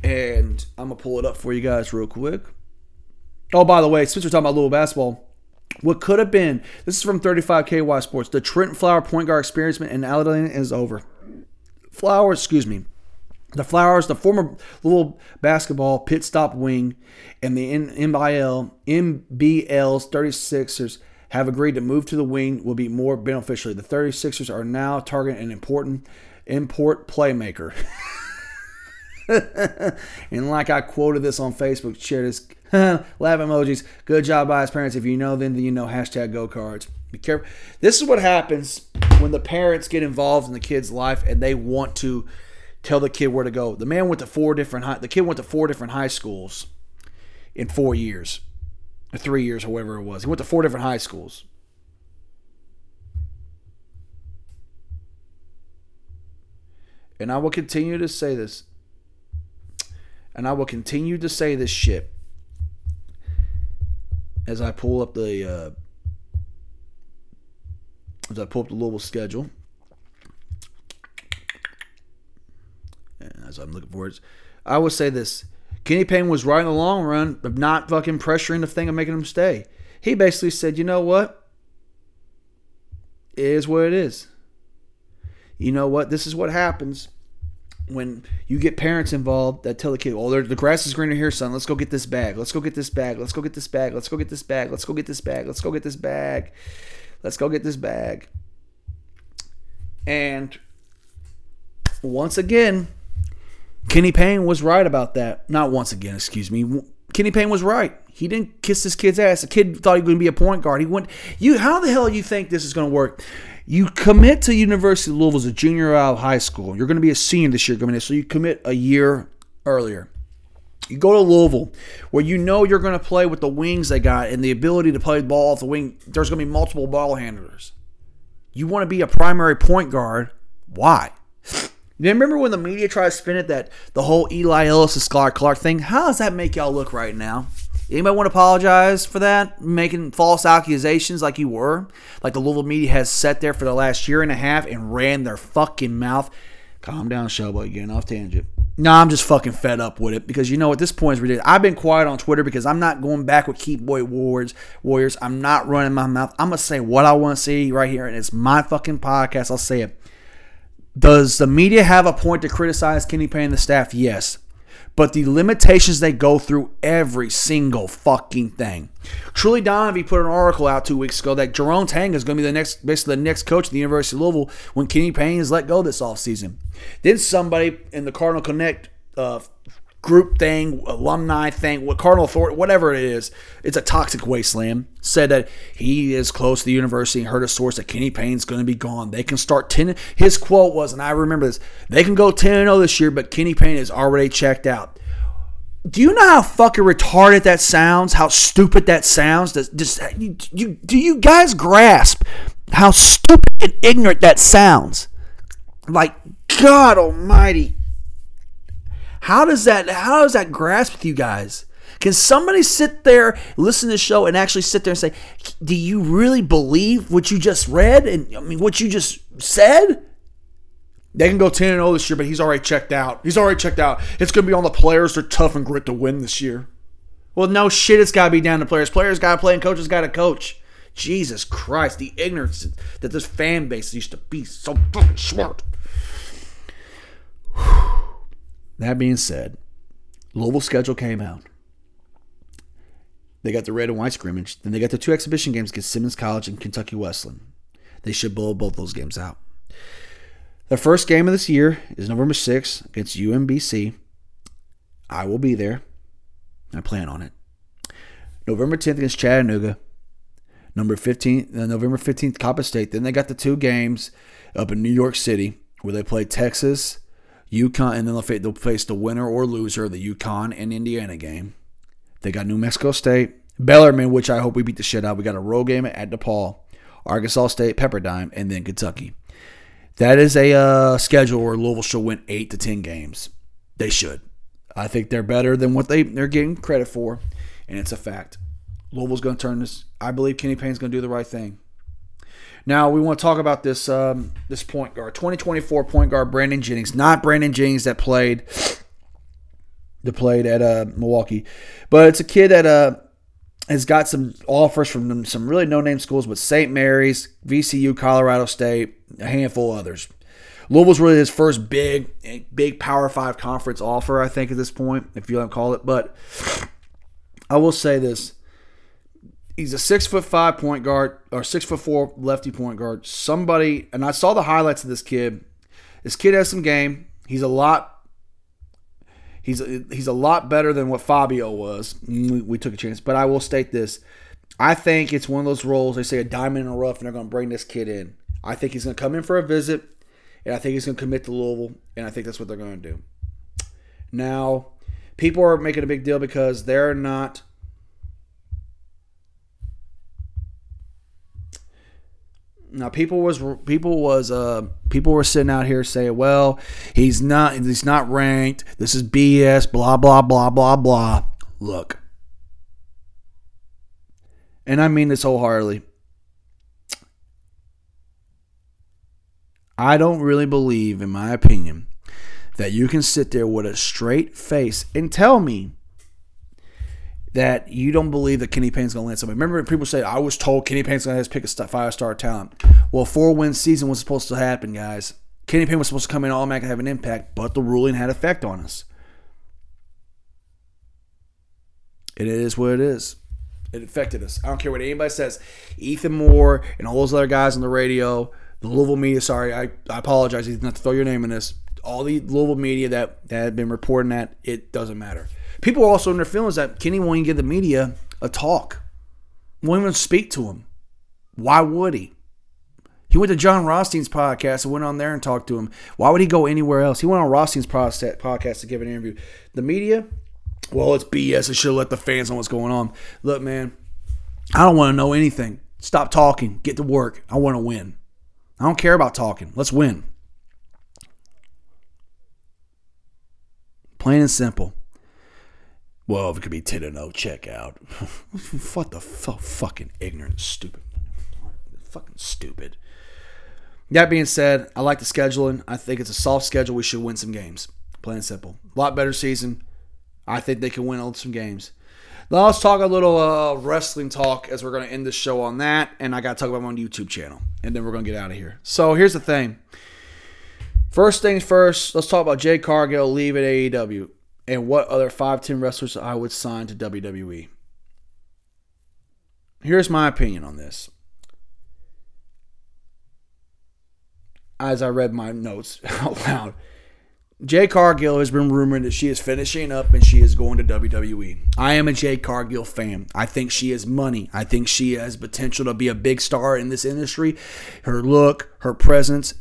And I'm going to pull it up for you guys real quick. Oh, by the way, since we're talking about Louisville basketball, what could have been, this is from 35KY Sports, the Trenton Flower point guard experiment in Atlanta is over. The Flowers, the former Louisville basketball pit stop wing, and the NBL's 36ers have agreed to move to the wing will be more beneficial. The 36ers are now targeting an important import playmaker. And like I quoted this on Facebook, share this, laugh emojis, good job by his parents. If you know them, then you know, hashtag go Cards. Be careful. This is what happens when the parents get involved in the kid's life and they want to tell the kid where to go. The kid went to 4 different high schools in 4 years, or 3 years, however it was. He went to 4 different high schools. And I will continue to say this. And I will continue to say this shit as I pull up the Louisville schedule. As I'm looking for it, I would say this. Kenny Payne was right in the long run, but not fucking pressuring the thing and making him stay. He basically said, you know what? It is what it is. You know what? This is what happens when you get parents involved that tell the kid, oh, the grass is greener here, son. Let's go get this bag. Let's go get this bag. Let's go get this bag. Let's go get this bag. Let's go get this bag. Let's go get this bag. Let's go get this bag. And once again, Kenny Payne was right about that. Not once again, excuse me. Kenny Payne was right. He didn't kiss this kid's ass. The kid thought he was going to be a point guard. He went, you, how the hell do you think this is going to work? You commit to University of Louisville as a junior out of high school. You're going to be a senior this year coming in, so you commit a year earlier. You go to Louisville, where you know you're going to play with the wings they got and the ability to play the ball off the wing. There's going to be multiple ball handlers. You want to be a primary point guard. Why? You remember when the media tried to spin it that the whole Eli Ellis and Scott Clark thing? How does that make y'all look right now? Anybody want to apologize for that? Making false accusations like you were? Like the Louisville media has sat there for the last year and a half and ran their fucking mouth. Calm down, Shelby. You're getting off tangent. No, I'm just fucking fed up with it because, you know, at this point it's ridiculous. I've been quiet on Twitter because I'm not going back with Keep Boy Warriors. I'm not running my mouth. I'm going to say what I want to say right here, and it's my fucking podcast. I'll say it. Does the media have a point to criticize Kenny Payne and the staff? Yes. But the limitations they go through every single fucking thing. Truly Donovan put an article out 2 weeks ago that Jerome Tang is going to be the next coach at the University of Louisville when Kenny Payne is let go this offseason. Then somebody in the Cardinal Connect group thing, alumni thing, Cardinal Authority, whatever it is, it's a toxic wasteland, said that he is close to the university and heard a source that Kenny Payne's going to be gone. They can start 10. His quote was, and I remember this, they can go 10-0 this year, but Kenny Payne is already checked out. Do you know how fucking retarded that sounds? How stupid that sounds? Do you guys grasp how stupid and ignorant that sounds? Like, God almighty. How does that grasp with you guys? Can somebody sit there, listen to the show, and actually sit there and say, do you really believe what you just read and what you just said? They can go 10-0 this year, but he's already checked out. He's already checked out. It's going to be on the players. They're tough and grit to win this year. Well, no shit. It's got to be down to players. Players got to play and coaches got to coach. Jesus Christ, the ignorance that this fan base used to be so fucking smart. Whew. That being said, Louisville's schedule came out. They got the red and white scrimmage. Then they got the two exhibition games against Simmons College and Kentucky Wesleyan. They should blow both those games out. The first game of this year is November 6th against UMBC. I will be there. I plan on it. November 10th against Chattanooga. November 15th, Coppin State. Then they got the two games up in New York City where they play Texas, UConn, and then they'll face the winner or loser of the UConn and Indiana game. They got New Mexico State, Bellarmine, which I hope we beat the shit out. We got a road game at DePaul, Arkansas State, Pepperdine, and then Kentucky. That is a schedule where Louisville should win 8 to 10 games. They should. I think they're better than what they're getting credit for, and it's a fact. Louisville's going to turn this. I believe Kenny Payne's going to do the right thing. Now, we want to talk about this this point guard, 2024 point guard Brandon Jennings, not Brandon Jennings that played at Milwaukee, but it's a kid that has got some offers from some really no-name schools with St. Mary's, VCU, Colorado State, a handful of others. Louisville's really his first big Power 5 conference offer, I think, at this point, if you want to call it. But I will say this. He's a 6'5" point guard or 6'4" lefty point guard. Somebody, and I saw the highlights of this kid. This kid has some game. He's a lot better than what Fabio was. We took a chance, but I will state this: I think it's one of those roles. They say a diamond in the rough, and they're going to bring this kid in. I think he's going to come in for a visit, and I think he's going to commit to Louisville, and I think that's what they're going to do. Now, people are making a big deal because they're not. Now people were sitting out here saying, well, he's not ranked. This is BS. Blah blah blah blah blah. Look, and I mean this wholeheartedly. I don't really believe, in my opinion, that you can sit there with a straight face and tell me that you don't believe that Kenny Payne's going to land somebody. Remember, people say, I was told Kenny Payne's going to pick a 5-star talent. Well, 4-win season was supposed to happen, guys. Kenny Pickett was supposed to come in automatically and have an impact, but the ruling had effect on us. And it is what it is. It affected us. I don't care what anybody says. Ethan Moore and all those other guys on the radio, the Louisville media, sorry, I apologize, Ethan, not to throw your name in this. All the Louisville media that had been reporting that, it doesn't matter. People are also in their feelings that Kenny won't even give the media a talk. Won't even speak to him. Why would he? He went to John Rothstein's podcast and went on there and talked to him. Why would he go anywhere else? He went on Rothstein's podcast to give an interview. The media, well, it's BS. It should have let the fans know what's going on. Look, man, I don't want to know anything. Stop talking. Get to work. I want to win. I don't care about talking. Let's win. Plain and simple. Well, if it could be 10-0, check out. What the fucking ignorant, stupid. Fucking stupid. That being said, I like the scheduling. I think it's a soft schedule. We should win some games. Plain and simple. A lot better season. I think they can win some games. Now let's talk a little wrestling talk as we're going to end this show on that. And I got to talk about my YouTube channel. And then we're going to get out of here. So here's the thing. First things first, let's talk about Jay Cargill leaving AEW and what other 5'10" wrestlers I would sign to WWE. Here's my opinion on this. As I read my notes out loud, Jay Cargill has been rumored that she is finishing up and she is going to WWE. I am a Jay Cargill fan. I think she has money. I think she has potential to be a big star in this industry. Her look, her presence,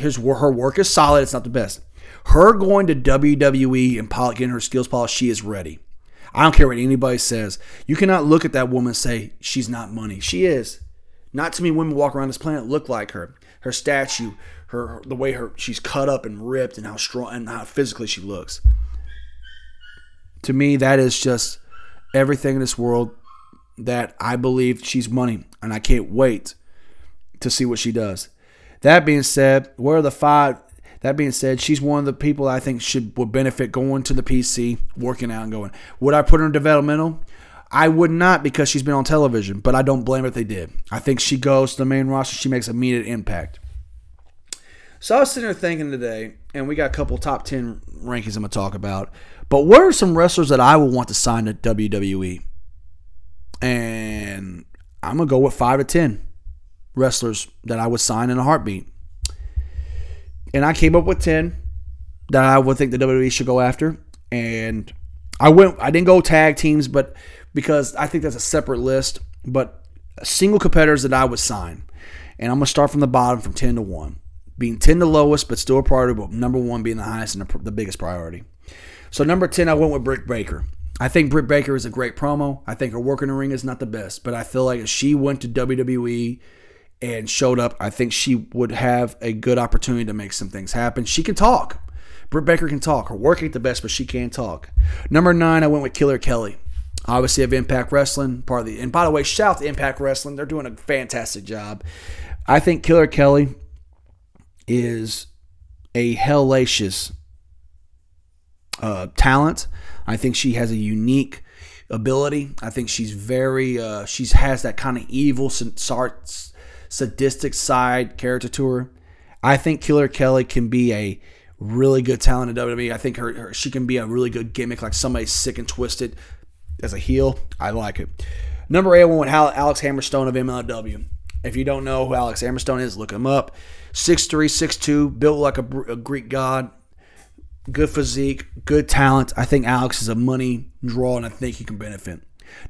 her work is solid. It's not the best. Her going to WWE and getting her skills polished, she is ready. I don't care what anybody says. You cannot look at that woman and say she's not money. She is. Not too many women walk around this planet look like her. Her statue, the way she's cut up and ripped, and how strong and how physically she looks. To me, that is just everything in this world that I believe she's money, and I can't wait to see what she does. That being said, where are the five? That being said, she's one of the people I think would benefit going to the PC, working out, and going. Would I put her in developmental? I would not, because she's been on television, but I don't blame her if they did. I think she goes to the main roster. She makes immediate impact. So I was sitting there thinking today, and we got a couple top 10 rankings I'm going to talk about, but what are some wrestlers that I would want to sign to WWE? And I'm going to go with 5 to 10 wrestlers that I would sign in a heartbeat. And I came up with 10 that I would think the WWE should go after, and I didn't go tag teams, but because I think that's a separate list, but single competitors that I would sign. And I'm going to start from the bottom, from 10 to 1. Being 10 the lowest, but still a priority, but number 1 being the highest and the biggest priority. So number 10, I went with Britt Baker. I think Britt Baker is a great promo. I think her work in the ring is not the best, but I feel like if she went to WWE and showed up, I think she would have a good opportunity to make some things happen. She can talk. Britt Baker can talk. Her work ain't the best, but she can talk. Number 9, I went with Killer Kelly. Obviously, of Impact Wrestling, and by the way, shout out to Impact Wrestling. They're doing a fantastic job. I think Killer Kelly is a hellacious talent. I think she has a unique ability. I think she's very, she has that kind of evil, sadistic side character to her. I think Killer Kelly can be a really good talent in WWE. I think she can be a really good gimmick, like somebody sick and twisted as a heel. I like it. Number 8, I went with Alex Hammerstone of MLW. If you don't know who Alex Hammerstone is, look him up. 6'3", 6'2", built like a Greek god. Good physique, good talent. I think Alex is a money draw, and I think he can benefit.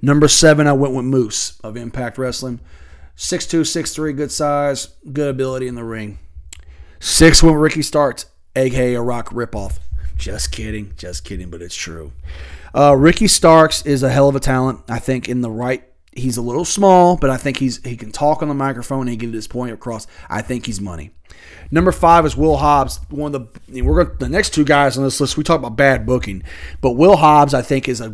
Number 7, I went with Moose of Impact Wrestling. 6'2", 6'3", good size, good ability in the ring. 6 went Ricky Starks, a.k.a. a Rock ripoff. Just kidding, but it's true. Ricky Starks is a hell of a talent. I think in the right, he's a little small, but I think he can talk on the microphone and he can get his point across. I think he's money. Number 5 is Will Hobbs. The next 2 guys on this list, we talk about bad booking, but Will Hobbs I think is a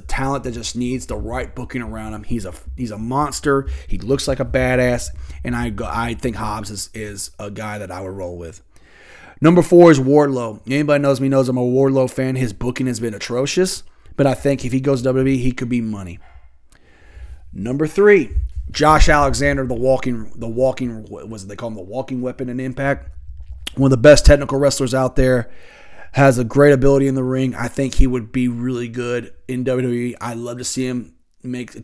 talent that just needs the right booking around him. He's a monster. He looks like a badass, and I think Hobbs is a guy that I would roll with. Number 4 is Wardlow. Anybody knows me knows I'm a Wardlow fan. His booking has been atrocious, but I think if he goes to WWE, he could be money. Number 3, Josh Alexander, the walking, was it they call him the walking weapon in Impact? One of the best technical wrestlers out there, has a great ability in the ring. I think he would be really good in WWE. I'd love to see him make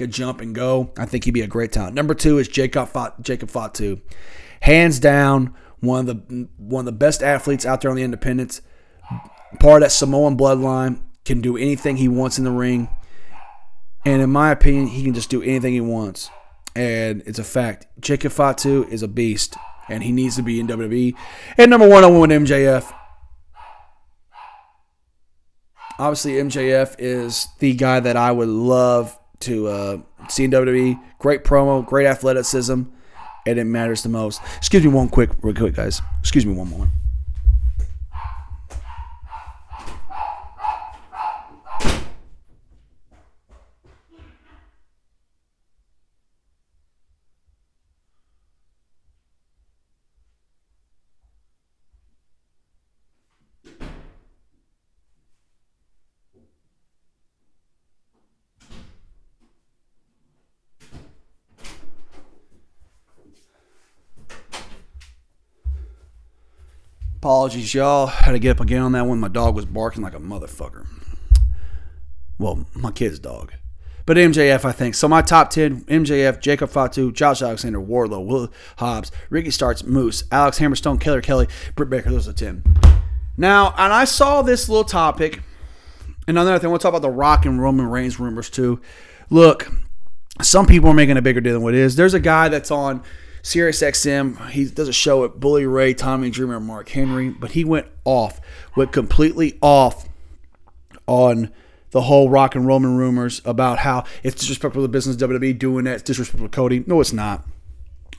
a jump and go. I think he'd be a great talent. Number two is Jacob Fatu, hands down one of the best athletes out there on the independents. Part of that Samoan bloodline, can do anything he wants in the ring. And in my opinion, he can just do anything he wants. And it's a fact. Jacob Fatu is a beast, and he needs to be in WWE. And number one, I went with MJF. Obviously, MJF is the guy that I would love to see in WWE. Great promo, great athleticism, and it matters the most. Excuse me real quick, guys. Excuse me one moment. Apologies, y'all. Had to get up again on that one. My dog was barking like a motherfucker. Well, my kid's dog. But MJF, I think. So my top 10, MJF, Jacob Fatu, Josh Alexander, Wardlow, Will Hobbs, Ricky Starks, Moose, Alex Hammerstone, Keller Kelly, Britt Baker. Those are 10. Now, and I saw this little topic. And another thing, I want to talk about the Rock and Roman Reigns rumors, too. Look, some people are making a bigger deal than what it is. There's a guy that's on Sirius XM, he does a show at Bully Ray, Tommy Dreamer, and Mark Henry, but he went completely off on the whole Rock and Roman rumors about how it's disrespectful to the business, WWE doing that, it's disrespectful to Cody. No, it's not.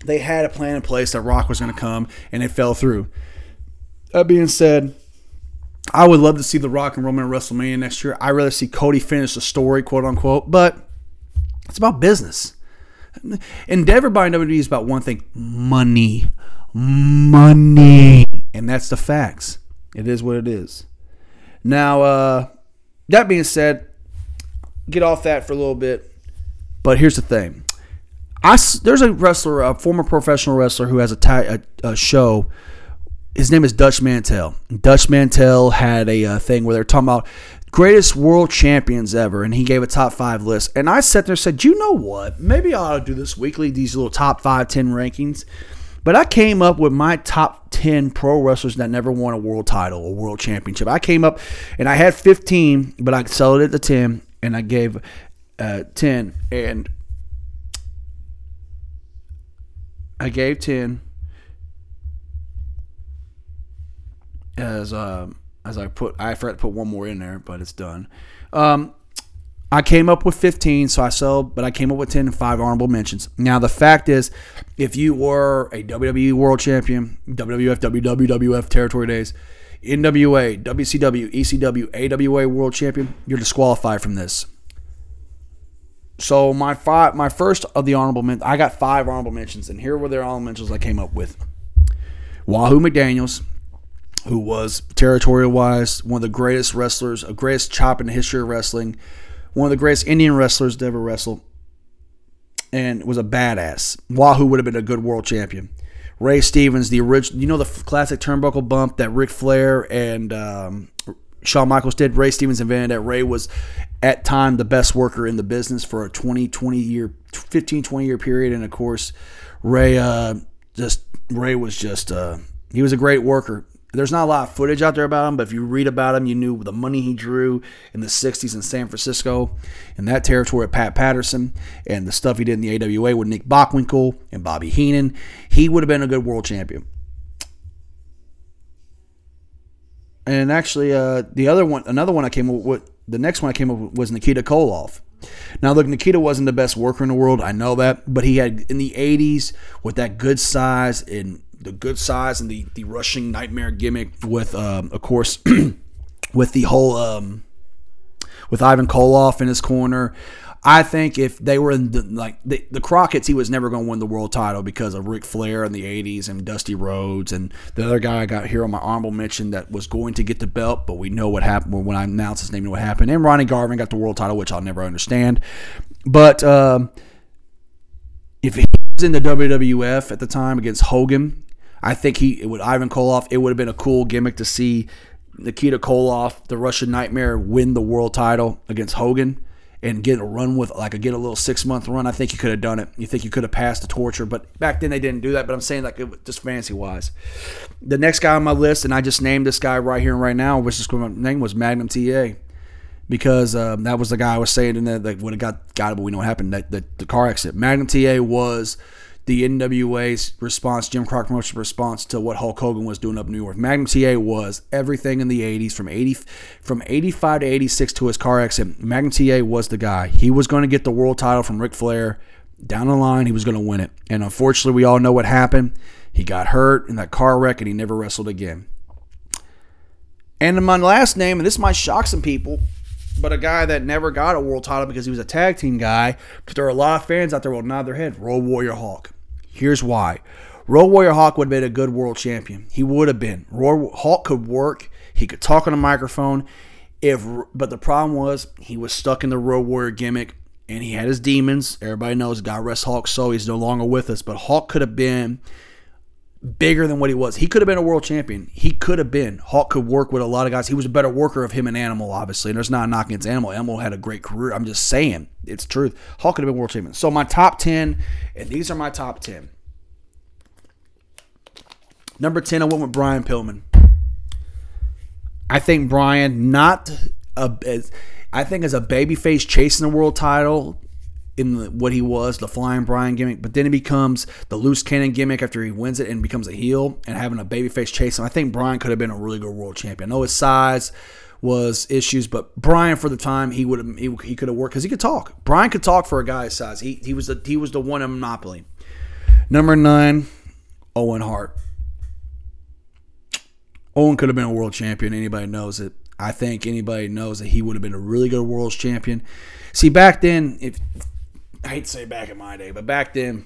They had a plan in place that Rock was going to come, and it fell through. That being said, I would love to see the Rock and Roman at WrestleMania next year. I'd rather see Cody finish the story, quote unquote, but it's about business. Endeavor buying WWE is about one thing: money, and that's the facts. It is what it is. Now, that being said, get off that for a little bit. But here's the thing: there's a wrestler, a former professional wrestler, who has a show. His name is Dutch Mantel. Dutch Mantel had a thing where they're talking about greatest world champions ever, and he gave a top 5 list. And I sat there and said, you know what? Maybe I ought to do this weekly, these little top 5, 10 rankings. But I came up with my top 10 pro wrestlers that never won a world title or world championship. I came up, and I had 15, but I sold it to 10, and I gave 10. And I gave 10 as I forgot to put one more in there, but it's done. I came up with 15, so I sold, but I came up with 10 and 5 honorable mentions. Now, the fact is, if you were a WWE world champion, WWF, WWF territory days, NWA, WCW, ECW, AWA world champion, you're disqualified from this. So my first of the honorable mentions, I got 5 honorable mentions, and here were their honorable mentions I came up with. Wahoo McDaniels, who was, territorial-wise, one of the greatest wrestlers, a greatest chop in the history of wrestling, one of the greatest Indian wrestlers to ever wrestle, and was a badass. Wahoo would have been a good world champion. Ray Stevens, the original, you know, the classic turnbuckle bump that Ric Flair and Shawn Michaels did? Ray Stevens invented that. Ray was, at time, the best worker in the business for a 15, 20-year period, and, of course, Ray was he was a great worker. There's not a lot of footage out there about him, but if you read about him, you knew the money he drew in the 60s in San Francisco and that territory of Pat Patterson and the stuff he did in the AWA with Nick Bockwinkel and Bobby Heenan. He would have been a good world champion. And actually, the next one I came up with was Nikita Koloff. Now, look, Nikita wasn't the best worker in the world. I know that. But he had, in the 80s, with that good size and the rushing nightmare gimmick with, of course, with the whole, with Ivan Koloff in his corner. I think if they were in the Crockett's, he was never going to win the world title because of Ric Flair in the 80s and Dusty Rhodes. And the other guy I got here on my honorable mention that was going to get the belt, but we know what happened when I announced his name, and what happened. And Ronnie Garvin got the world title, which I'll never understand. But If he was in the WWF at the time against Hogan, I think with Ivan Koloff, it would have been a cool gimmick to see Nikita Koloff, the Russian Nightmare, win the world title against Hogan and get a run with, get a little 6-month run. I think you could have done it. You think you could have passed the torture, but back then they didn't do that. But I'm saying, just fantasy-wise. The next guy on my list, and I just named this guy right here and right now, which is my name was Magnum TA, because that was the guy I was saying in there that would have got it, but we know what happened, the car accident. Magnum TA was the NWA's response, Jim Crockett Promotions' response to what Hulk Hogan was doing up in New York. Magnum TA was everything in the 80s, from 85 to 86 to his car accident. Magnum TA was the guy. He was going to get the world title from Ric Flair. Down the line, he was going to win it. And unfortunately, we all know what happened. He got hurt in that car wreck, and he never wrestled again. And my last name, and this might shock some people, but a guy that never got a world title because he was a tag team guy, but there are a lot of fans out there who will nod their head, Road Warrior Hulk. Here's why. Road Warrior Hawk would have been a good world champion. He would have been. Hawk could work. He could talk on a microphone. But the problem was he was stuck in the Road Warrior gimmick, and he had his demons. Everybody knows, God rest Hawk, so he's no longer with us. But Hawk could have been bigger than what he was. He could have been a world champion. He could have been. Hawk could work with a lot of guys. He was a better worker of him and Animal, obviously. And there's not a knock against Animal. Animal had a great career. I'm just saying. It's truth. Hawk could have been world champion. So my top 10, and these are my top 10. Number 10, I went with Brian Pillman. I think Brian, as a babyface chasing the world title, what he was, the Flying Brian gimmick, but then it becomes the loose cannon gimmick after he wins it and becomes a heel, and having a babyface chase him. I think Brian could have been a really good world champion. I know his size was issues, but Brian for the time he could have worked because he could talk. Brian could talk for a guy his size. He was the one in Monopoly. Number 9, Owen Hart. Owen could have been a world champion. Anybody knows it. I think anybody knows that he would have been a really good world champion. See, back then, I hate to say back in my day, but back then,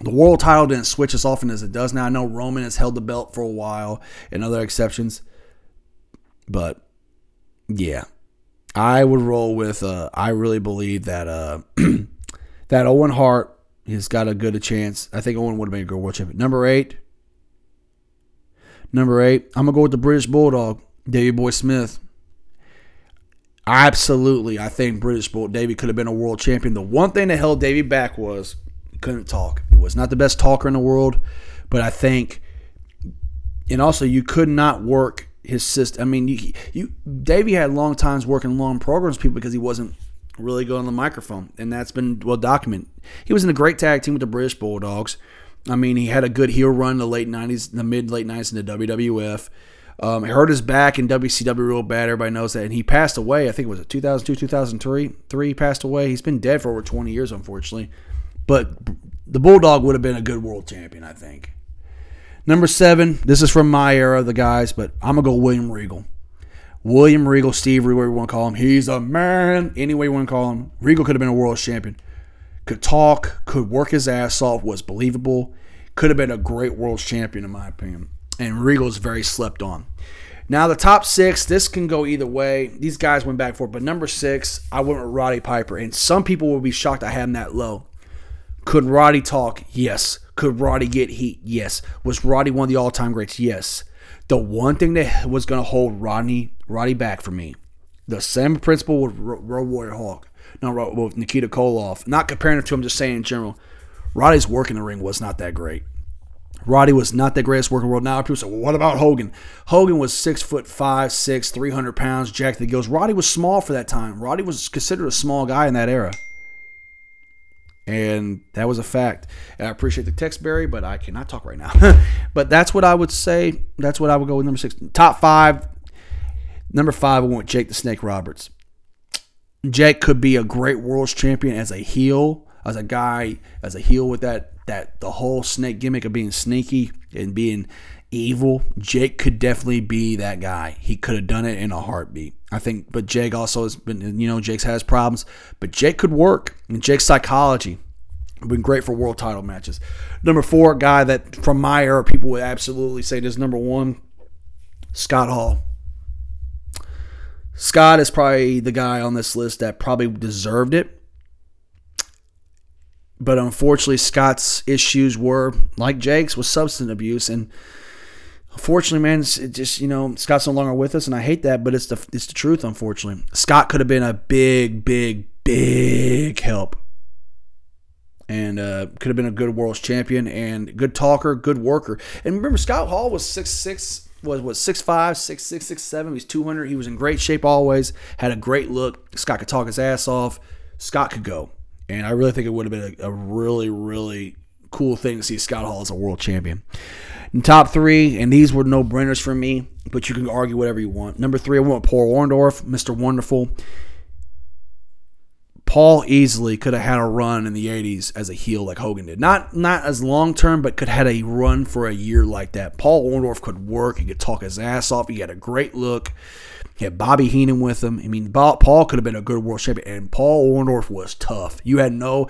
the world title didn't switch as often as it does now. I know Roman has held the belt for a while and other exceptions. But, yeah, I would roll with, I really believe that that Owen Hart has got a chance. I think Owen would have been a good world champion. Number eight, I'm going to go with the British Bulldog, Davey Boy Smith. Absolutely, I think British Bull Davey could have been a world champion. The one thing that held Davey back was he couldn't talk. He was not the best talker in the world, but I think, and also you could not work his system. I mean, Davey had long times working long programs with people because he wasn't really good on the microphone, and that's been well documented. He was in a great tag team with the British Bulldogs. I mean, he had a good heel run in the late 90s, the mid-late 90s in the WWF. He hurt his back in WCW real bad. Everybody knows that. And he passed away. I think it was 2002, 2003. He passed away. He's been dead for over 20 years, unfortunately. But the Bulldog would have been a good world champion, I think. Number 7, this is from my era, the guys, but I'm going to go William Regal. William Regal, Steve, whatever you want to call him. He's a man. Any way you want to call him. Regal could have been a world champion. Could talk, could work his ass off, was believable. Could have been a great world champion, in my opinion. And Regal's very slept on. Now, the top 6, this can go either way. These guys went back for it. But number 6, I went with Roddy Piper. And some people will be shocked I had him that low. Could Roddy talk? Yes. Could Roddy get heat? Yes. Was Roddy one of the all-time greats? Yes. The one thing that was going to hold Roddy back for me, the same principle with Road Warrior Hawk. No, with Nikita Koloff. Not comparing it to him, just saying in general. Roddy's work in the ring was not that great. Roddy was not the greatest worker in the world. Now people say, well, what about Hogan? Hogan was 6'5", 300 pounds, jacked the gills. Roddy was small for that time. Roddy was considered a small guy in that era. And that was a fact. And I appreciate the text, Barry, but I cannot talk right now. But that's what I would say. That's what I would go with number 6. Top 5. Number 5, I want Jake the Snake Roberts. Jake could be a great world's champion as a heel, with that the whole snake gimmick of being sneaky and being evil. Jake could definitely be that guy. He could have done it in a heartbeat, I think. But Jake also has been, Jake's has problems. But Jake could work. And Jake's psychology has been great for world title matches. Number 4, a guy that from my era people would absolutely say this number 1, Scott Hall. Scott is probably the guy on this list that probably deserved it. But unfortunately, Scott's issues were, like Jake's, was substance abuse. And unfortunately, man, it just, you know, Scott's no longer with us, and I hate that, but it's the truth, unfortunately. Scott could have been a big help. And could have been a good world's champion and good talker, good worker. And remember, Scott Hall was 6'6", was what, 6'5", 6'6", 6'7". He was 200. He was in great shape always, had a great look. Scott could talk his ass off. Scott could go. And I really think it would have been a really, really cool thing to see Scott Hall as a world champion. And top three, and these were no-brainers for me, but you can argue whatever you want. Number three, I went with Paul Orndorff, Mr. Wonderful. Paul easily could have had a run in the 80s as a heel like Hogan did. Not as long-term, but could have had a run for a year like that. Paul Orndorff could work. He could talk his ass off. He had a great look. He had Bobby Heenan with him. I mean, Paul could have been a good world champion, and Paul Orndorff was tough. You didn't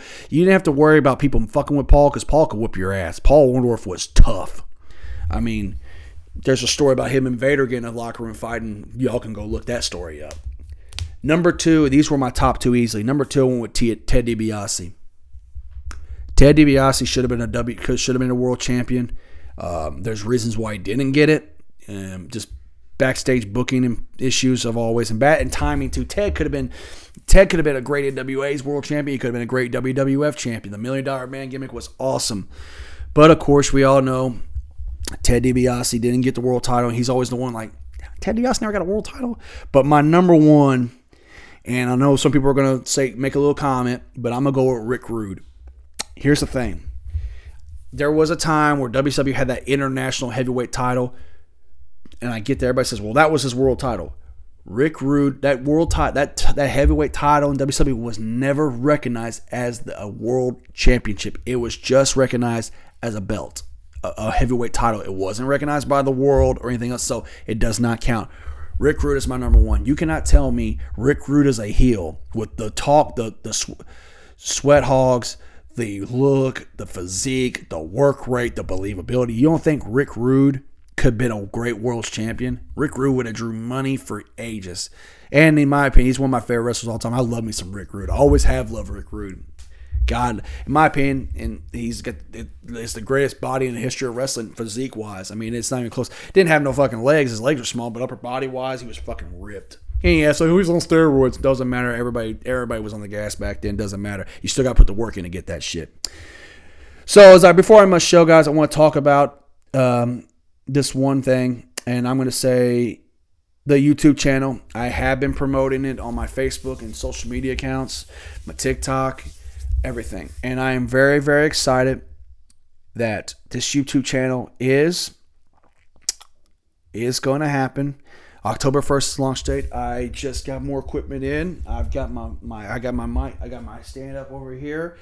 have to worry about people fucking with Paul because Paul could whoop your ass. Paul Orndorff was tough. I mean, there's a story about him and Vader getting a locker room fight, and y'all can go look that story up. Number two, these were my top two easily. Number two, I went with Ted DiBiase. Ted DiBiase should have been a world champion. There's reasons why he didn't get it. Just backstage booking issues of always and timing too. Ted could have been a great NWA's world champion. He could have been a great WWF champion. The $1 Million Man gimmick was awesome, but of course we all know Ted DiBiase didn't get the world title. He's always the one like, Ted DiBiase never got a world title. But my number one, and I know some people are gonna say make a little comment, but I'm gonna go with Rick Rude. Here's the thing: there was a time where WCW had that international heavyweight title. And I get that everybody says, well, that was his world title. Rick Rude, that world title, that heavyweight title in WWE was never recognized as a world championship. It was just recognized as a belt, a heavyweight title. It wasn't recognized by the world or anything else, so it does not count. Rick Rude is my number one. You cannot tell me Rick Rude is a heel with the talk, the sweat hogs, the look, the physique, the work rate, the believability. You don't think Rick Rude could have been a great world champion? Rick Rude would have drew money for ages. And in my opinion, he's one of my favorite wrestlers of all time. I love me some Rick Rude. I always have loved Rick Rude. God, in my opinion, and he's got it's the greatest body in the history of wrestling, physique-wise. I mean, it's not even close. Didn't have no fucking legs. His legs were small, but upper body-wise, he was fucking ripped. And yeah, so he was on steroids. Doesn't matter. Everybody was on the gas back then. Doesn't matter. You still got to put the work in to get that shit. So before I end my show, guys, I want to talk about this one thing, and I'm going to say the YouTube channel. I have been promoting it on my Facebook and social media accounts, my TikTok, everything. And I am very, very excited that this YouTube channel is going to happen. October 1st is launch date. I just got more equipment in. I've got my mic, I got my stand up over here.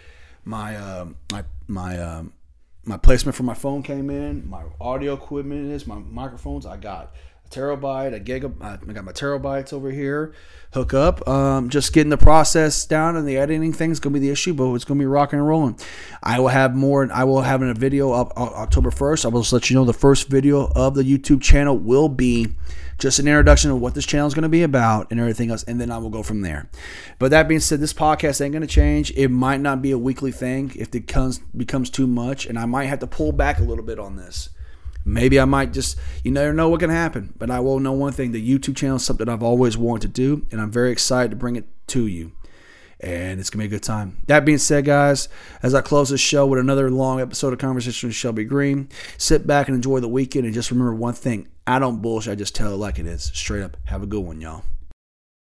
My placement for my phone came in. My audio equipment is my microphones. I got a terabyte, I got my terabytes over here. Hook up. Just getting the process down and the editing thing is gonna be the issue, but it's gonna be rocking and rolling. I will have more. I will have a video up October 1st. I will just let you know the first video of the YouTube channel will be just an introduction of what this channel is going to be about and everything else, and then I will go from there. But that being said, this podcast ain't going to change. It might not be a weekly thing if it becomes too much, and I might have to pull back a little bit on this. Maybe I might just, you never know what can happen, but I will know one thing. The YouTube channel is something I've always wanted to do, and I'm very excited to bring it to you. And it's going to be a good time. That being said, guys, as I close this show with another long episode of Conversation with Shelby Green, sit back and enjoy the weekend. And just remember one thing. I don't bullshit. I just tell it like it is. Straight up. Have a good one, y'all.